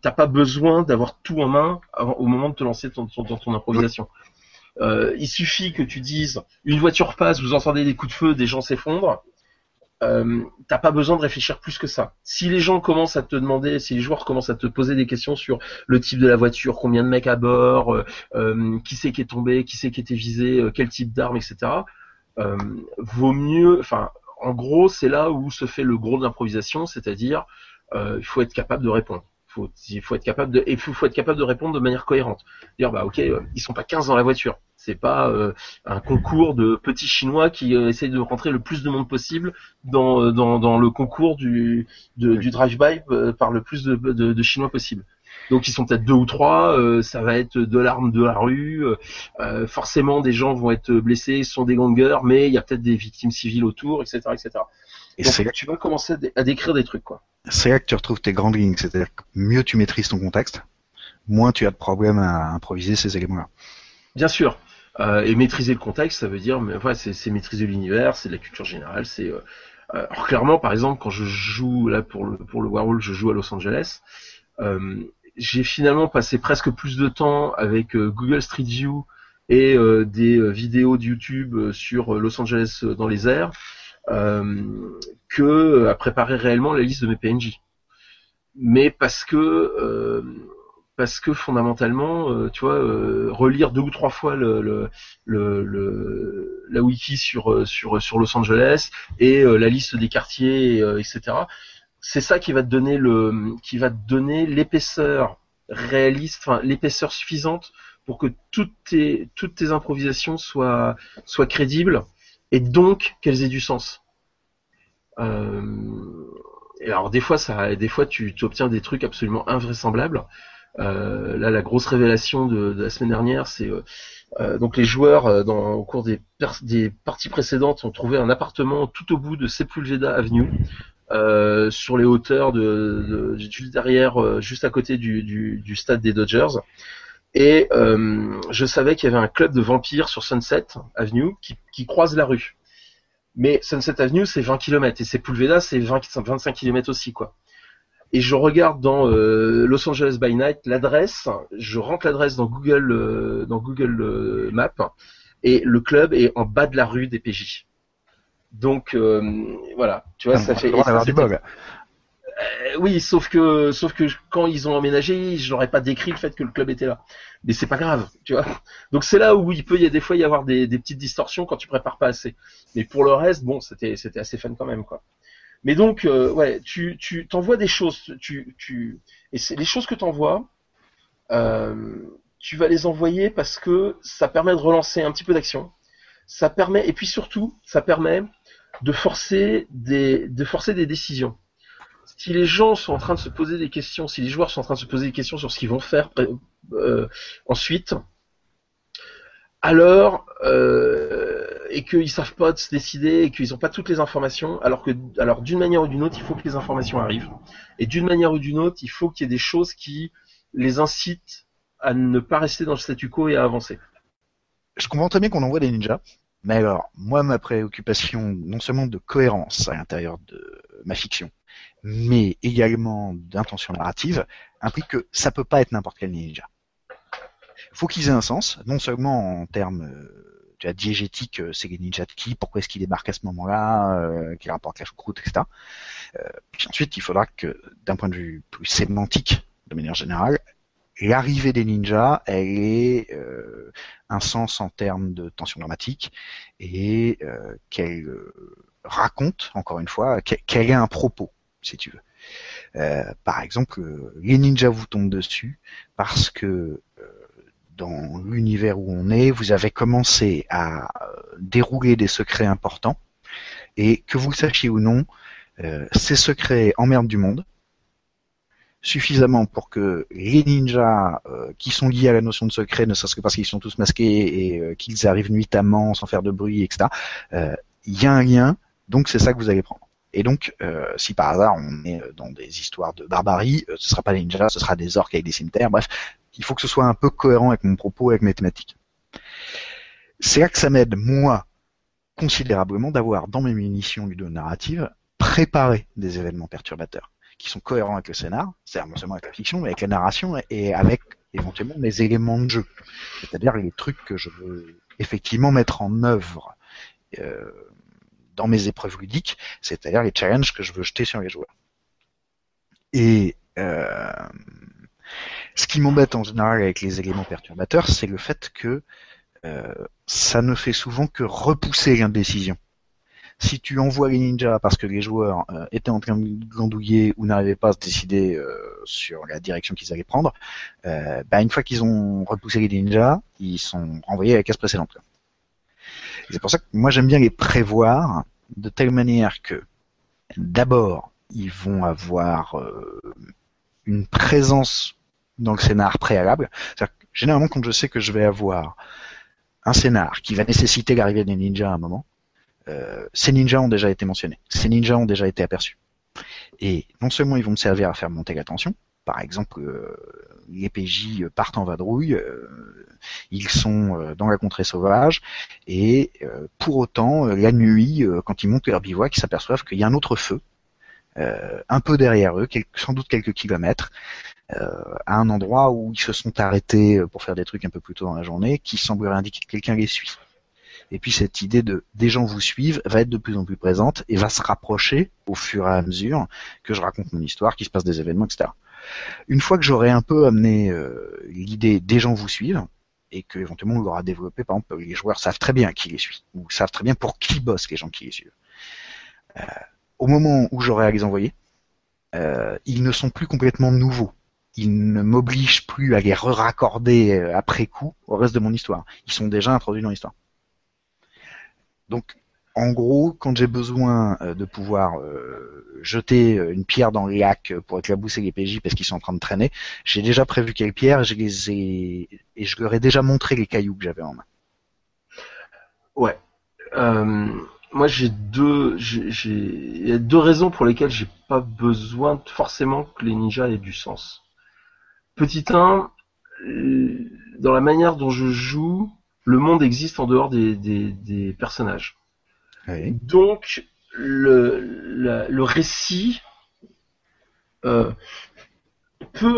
T'as pas besoin d'avoir tout en main au moment de te lancer dans ton improvisation. Il suffit que tu dises une voiture passe, vous entendez des coups de feu, des gens s'effondrent. T'as pas besoin de réfléchir plus que ça. Si les gens commencent à te demander, si les joueurs commencent à te poser des questions sur le type de la voiture, combien de mecs à bord, qui c'est qui est tombé, qui c'est qui était visé, quel type d'arme, etc. Vaut mieux, enfin, en gros, c'est là où se fait le gros de l'improvisation, c'est-à-dire, il faut être capable de répondre. Il faut être capable de répondre de manière cohérente. Dire bah ok, ils sont pas 15 dans la voiture. C'est pas un concours de petits Chinois qui essayent de rentrer le plus de monde possible dans le concours du drive-by par le plus de Chinois possible. Donc ils sont peut-être 2 ou 3, ça va être de l'arme de la rue, forcément des gens vont être blessés, ce sont des gangers, mais il y a peut-être des victimes civiles autour, etc. etc. Et donc tu vas commencer à décrire des trucs, quoi. C'est là que tu retrouves tes grandes lignes, c'est-à-dire que mieux tu maîtrises ton contexte, moins tu as de problèmes à improviser ces éléments-là. Bien sûr. Et maîtriser le contexte, ça veut dire, mais ouais, c'est maîtriser l'univers, c'est de la culture générale. C'est alors clairement, par exemple, quand je joue là pour le Warhol, je joue à Los Angeles. J'ai finalement passé presque plus de temps avec Google Street View et des vidéos de YouTube sur Los Angeles dans les airs que à préparer réellement la liste de mes PNJ. Mais parce que fondamentalement, tu vois, relire 2 ou 3 fois la wiki sur Los Angeles et la liste des quartiers, etc. C'est ça qui va te donner l'épaisseur réaliste, enfin l'épaisseur suffisante pour que toutes tes improvisations soient crédibles et donc qu'elles aient du sens. Et alors des fois tu obtiens des trucs absolument invraisemblables. Là, la grosse révélation de la semaine dernière, c'est donc les joueurs, au cours des parties précédentes, ont trouvé un appartement tout au bout de Sepulveda Avenue, sur les hauteurs juste derrière, juste à côté du stade des Dodgers. Et je savais qu'il y avait un club de vampires sur Sunset Avenue qui croise la rue. Mais Sunset Avenue, c'est 20 km et Sepulveda, c'est 25 km aussi, quoi. Et je regarde dans Los Angeles by Night l'adresse, je rentre l'adresse dans Google Maps et le club est en bas de la rue DPJ. Donc voilà, tu vois, ça fait. Oui, sauf que quand ils ont emménagé, je n'aurais pas décrit le fait que le club était là. Mais c'est pas grave, tu vois. Donc c'est là où il peut y avoir des petites distorsions quand tu prépares pas assez. Mais pour le reste, bon, c'était assez fun quand même, quoi. Mais donc, ouais, tu t'envoies des choses, et c'est les choses que t'envoies, tu vas les envoyer parce que ça permet de relancer un petit peu d'action. Ça permet, et puis surtout, ça permet de forcer des décisions. Si les gens sont en train de se poser des questions, si les joueurs sont en train de se poser des questions sur ce qu'ils vont faire ensuite, alors et qu'ils savent pas de se décider et qu'ils ont pas toutes les informations, alors d'une manière ou d'une autre, il faut que les informations arrivent. Et d'une manière ou d'une autre, il faut qu'il y ait des choses qui les incitent à ne pas rester dans le statu quo et à avancer. Je comprends très bien qu'on envoie des ninjas, mais alors, moi, ma préoccupation, non seulement de cohérence à l'intérieur de ma fiction, mais également d'intention narrative, implique que ça peut pas être n'importe quel ninja. Faut qu'ils aient un sens, non seulement en termes tu as diégétique, c'est les ninjas de qui, pourquoi est-ce qu'il débarque à ce moment-là, qu'il rapporte la choucroute, etc. Puis ensuite, il faudra que, d'un point de vue plus sémantique, de manière générale, l'arrivée des ninjas, elle ait un sens en termes de tension dramatique, et qu'elle raconte, encore une fois, qu'elle ait un propos. si tu veux. Par exemple, les ninjas vous tombent dessus parce que dans l'univers où on est, vous avez commencé à dérouler des secrets importants et que vous le sachiez ou non, ces secrets emmerdent du monde suffisamment pour que les ninjas qui sont liés à la notion de secret, ne serait-ce que parce qu'ils sont tous masqués et qu'ils arrivent nuitamment sans faire de bruit, etc., il y a un lien, donc c'est ça que vous allez prendre. Et donc, si par hasard on est dans des histoires de barbarie, ce sera pas des ninjas, ce sera des orques avec des cimetières, bref, il faut que ce soit un peu cohérent avec mon propos, avec mes thématiques. C'est là que ça m'aide, moi, considérablement, d'avoir dans mes munitions ludonarratives préparé des événements perturbateurs qui sont cohérents avec le scénar, c'est-à-dire non seulement avec la fiction, mais avec la narration et avec éventuellement les éléments de jeu, c'est-à-dire les trucs que je veux effectivement mettre en œuvre dans mes épreuves ludiques, c'est-à-dire les challenges que je veux jeter sur les joueurs. Et ce qui m'embête en général avec les éléments perturbateurs, c'est le fait que ça ne fait souvent que repousser l'indécision. Si tu envoies les ninjas parce que les joueurs étaient en train de glandouiller ou n'arrivaient pas à se décider sur la direction qu'ils allaient prendre, bah une fois qu'ils ont repoussé les ninjas, ils sont renvoyés à la case précédente. Et c'est pour ça que moi j'aime bien les prévoir de telle manière que d'abord ils vont avoir une présence dans le scénar préalable. C'est-à-dire que généralement quand je sais que je vais avoir un scénar qui va nécessiter l'arrivée des ninjas à un moment, ces ninjas ont déjà été mentionnés, ces ninjas ont déjà été aperçus. Et non seulement ils vont me servir à faire monter la tension, par exemple, les PJ partent en vadrouille, ils sont dans la contrée sauvage, et pour autant, la nuit, quand ils montent leur bivouac, ils s'aperçoivent qu'il y a un autre feu, un peu derrière eux, sans doute quelques kilomètres, à un endroit où ils se sont arrêtés pour faire des trucs un peu plus tôt dans la journée, qui semblerait indiquer que quelqu'un les suit. Et puis cette idée de « des gens vous suivent » va être de plus en plus présente et va se rapprocher au fur et à mesure que je raconte mon histoire, qu'il se passe des événements, etc. Une fois que j'aurai un peu amené l'idée « des gens vous suivent » et que éventuellement on l'aura développé, par exemple, les joueurs savent très bien qui les suit, ou savent très bien pour qui bossent les gens qui les suivent. Au moment où j'aurai à les envoyer, ils ne sont plus complètement nouveaux. Ils ne m'obligent plus à les raccorder après coup au reste de mon histoire. Ils sont déjà introduits dans l'histoire. Donc, en gros, quand j'ai besoin de pouvoir jeter une pierre dans le lac pour éclabousser les PJ parce qu'ils sont en train de traîner, j'ai déjà prévu quelle pierre et je leur ai déjà montré les cailloux que j'avais en main. Ouais. Moi, il y a deux raisons pour lesquelles j'ai pas besoin forcément que les ninjas aient du sens. Petit 1, dans la manière dont je joue, le monde existe en dehors des personnages. Oui. Donc, le récit peut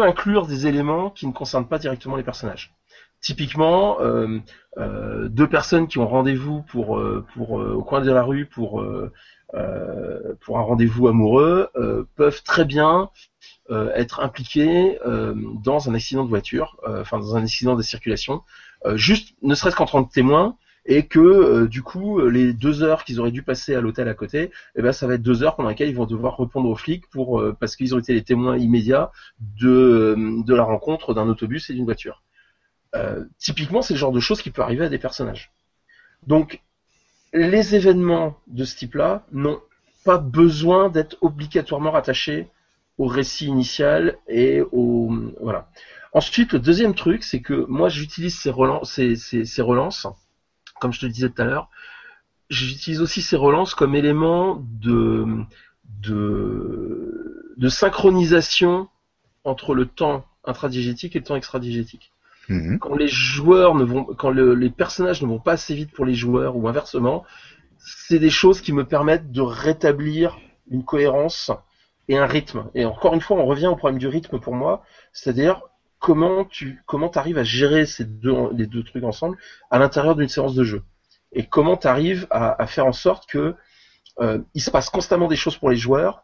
inclure des éléments qui ne concernent pas directement les personnages. Typiquement, deux personnes qui ont rendez-vous au coin de la rue pour un rendez-vous amoureux peuvent très bien être impliquées dans un accident de voiture, dans un accident de circulation, juste ne serait-ce qu'en tant que témoin, et que du coup les 2 heures qu'ils auraient dû passer à l'hôtel à côté, eh ben ça va être 2 heures pendant lesquelles ils vont devoir répondre aux flics parce qu'ils ont été les témoins immédiats de la rencontre d'un autobus et d'une voiture. Typiquement, c'est le genre de choses qui peut arriver à des personnages. Donc les événements de ce type-là n'ont pas besoin d'être obligatoirement rattachés au récit initial et au voilà. Ensuite, le deuxième truc, c'est que moi, j'utilise ces relances, comme je te le disais tout à l'heure, j'utilise aussi ces relances comme élément de synchronisation entre le temps intradiégétique et le temps extradiégétique. Mmh. Quand les personnages ne vont pas assez vite pour les joueurs, ou inversement, c'est des choses qui me permettent de rétablir une cohérence et un rythme. Et encore une fois, on revient au problème du rythme pour moi, c'est-à-dire comment t'arrives à gérer les deux trucs ensemble à l'intérieur d'une séance de jeu, et comment t'arrives à faire en sorte que il se passe constamment des choses pour les joueurs,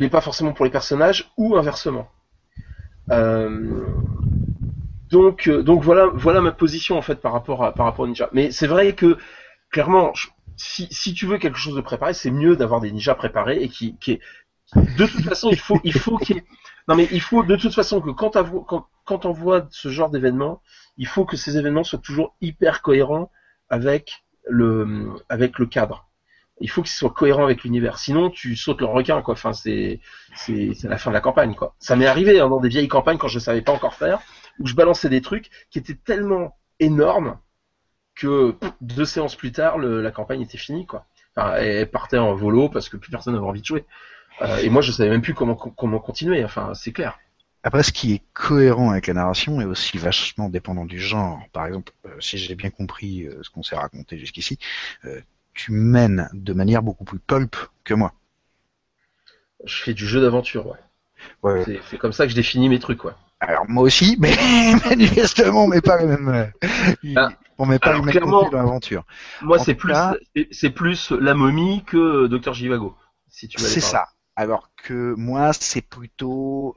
mais pas forcément pour les personnages, ou inversement. Donc voilà ma position en fait par rapport au ninja. Mais c'est vrai que clairement, si tu veux quelque chose de préparé, c'est mieux d'avoir des ninjas préparés et qui de toute façon, il faut qu'il y ait... Non mais il faut de toute façon que quand on voit ce genre d'événement, il faut que ces événements soient toujours hyper cohérents avec le cadre. Il faut qu'ils soient cohérents avec l'univers. Sinon, tu sautes le requin, quoi. Enfin, c'est la fin de la campagne, quoi. Ça m'est arrivé hein, dans des vieilles campagnes quand je savais pas encore faire, où je balançais des trucs qui étaient tellement énormes que 2 séances plus tard, la campagne était finie, quoi. Enfin, elle partait en volo parce que plus personne n'avait envie de jouer. Et moi, je savais même plus comment continuer. Enfin, c'est clair. Après, ce qui est cohérent avec la narration est aussi vachement dépendant du genre. Par exemple, si j'ai bien compris ce qu'on s'est raconté jusqu'ici, tu mènes de manière beaucoup plus pulp que moi. Je fais du jeu d'aventure, ouais. C'est comme ça que je définis mes trucs, ouais. Alors, moi aussi, mais manifestement, on met pas le même, contenu dans l'aventure. Moi, c'est plus la momie que Dr. Jivago, si tu veux aller parler. Ça. Alors que moi, c'est plutôt,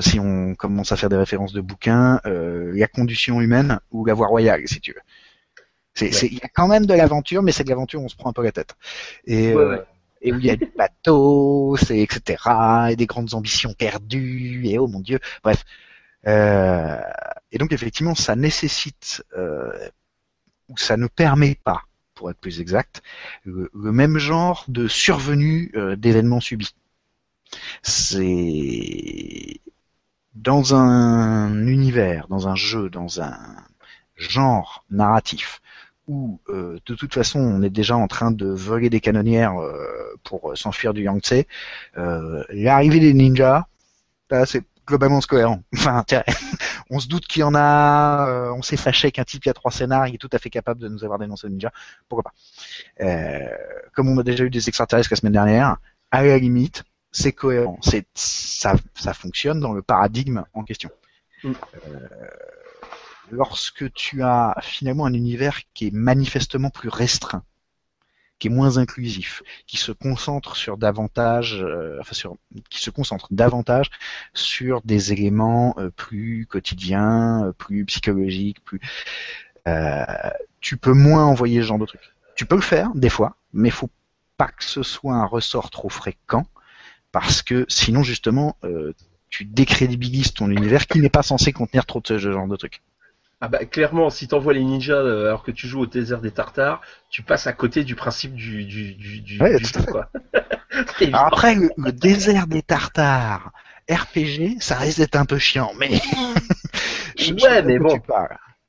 si on commence à faire des références de bouquins, la condition humaine ou la voie royale, si tu veux. Il y a quand même de l'aventure, mais c'est de l'aventure où on se prend un peu la tête. Et où il y a des bateaux, etc. Et des grandes ambitions perdues, et oh mon Dieu, bref. Et donc, effectivement, ça nécessite, ou ça ne permet pas, pour être plus exact, le même genre de survenue d'événements subis. C'est dans un univers, dans un jeu, dans un genre narratif où de toute façon on est déjà en train de voler des canonnières pour s'enfuir du Yangtze, l'arrivée des ninjas, c'est globalement cohérent. Enfin, on se doute qu'il y en a, on s'est fâché qu'un type il y a 3 scénars, il est tout à fait capable de nous avoir dénoncé le ninja, pourquoi pas. Comme on a déjà eu des extraterrestres la semaine dernière, à la limite, c'est cohérent, ça fonctionne dans le paradigme en question. Lorsque tu as finalement un univers qui est manifestement plus restreint, qui est moins inclusif, qui se concentre davantage sur des éléments plus quotidiens, plus psychologiques, tu peux moins envoyer ce genre de trucs. Tu peux le faire des fois, mais faut pas que ce soit un ressort trop fréquent, parce que sinon justement tu décrédibilises ton univers qui n'est pas censé contenir trop de ce genre de trucs. Ah bah clairement, si t'envoies les ninjas alors que tu joues au désert des Tartares, tu passes à côté du principe du jeu, quoi. Alors après, le désert des Tartares RPG, ça risque d'être un peu chiant, mais... mais bon.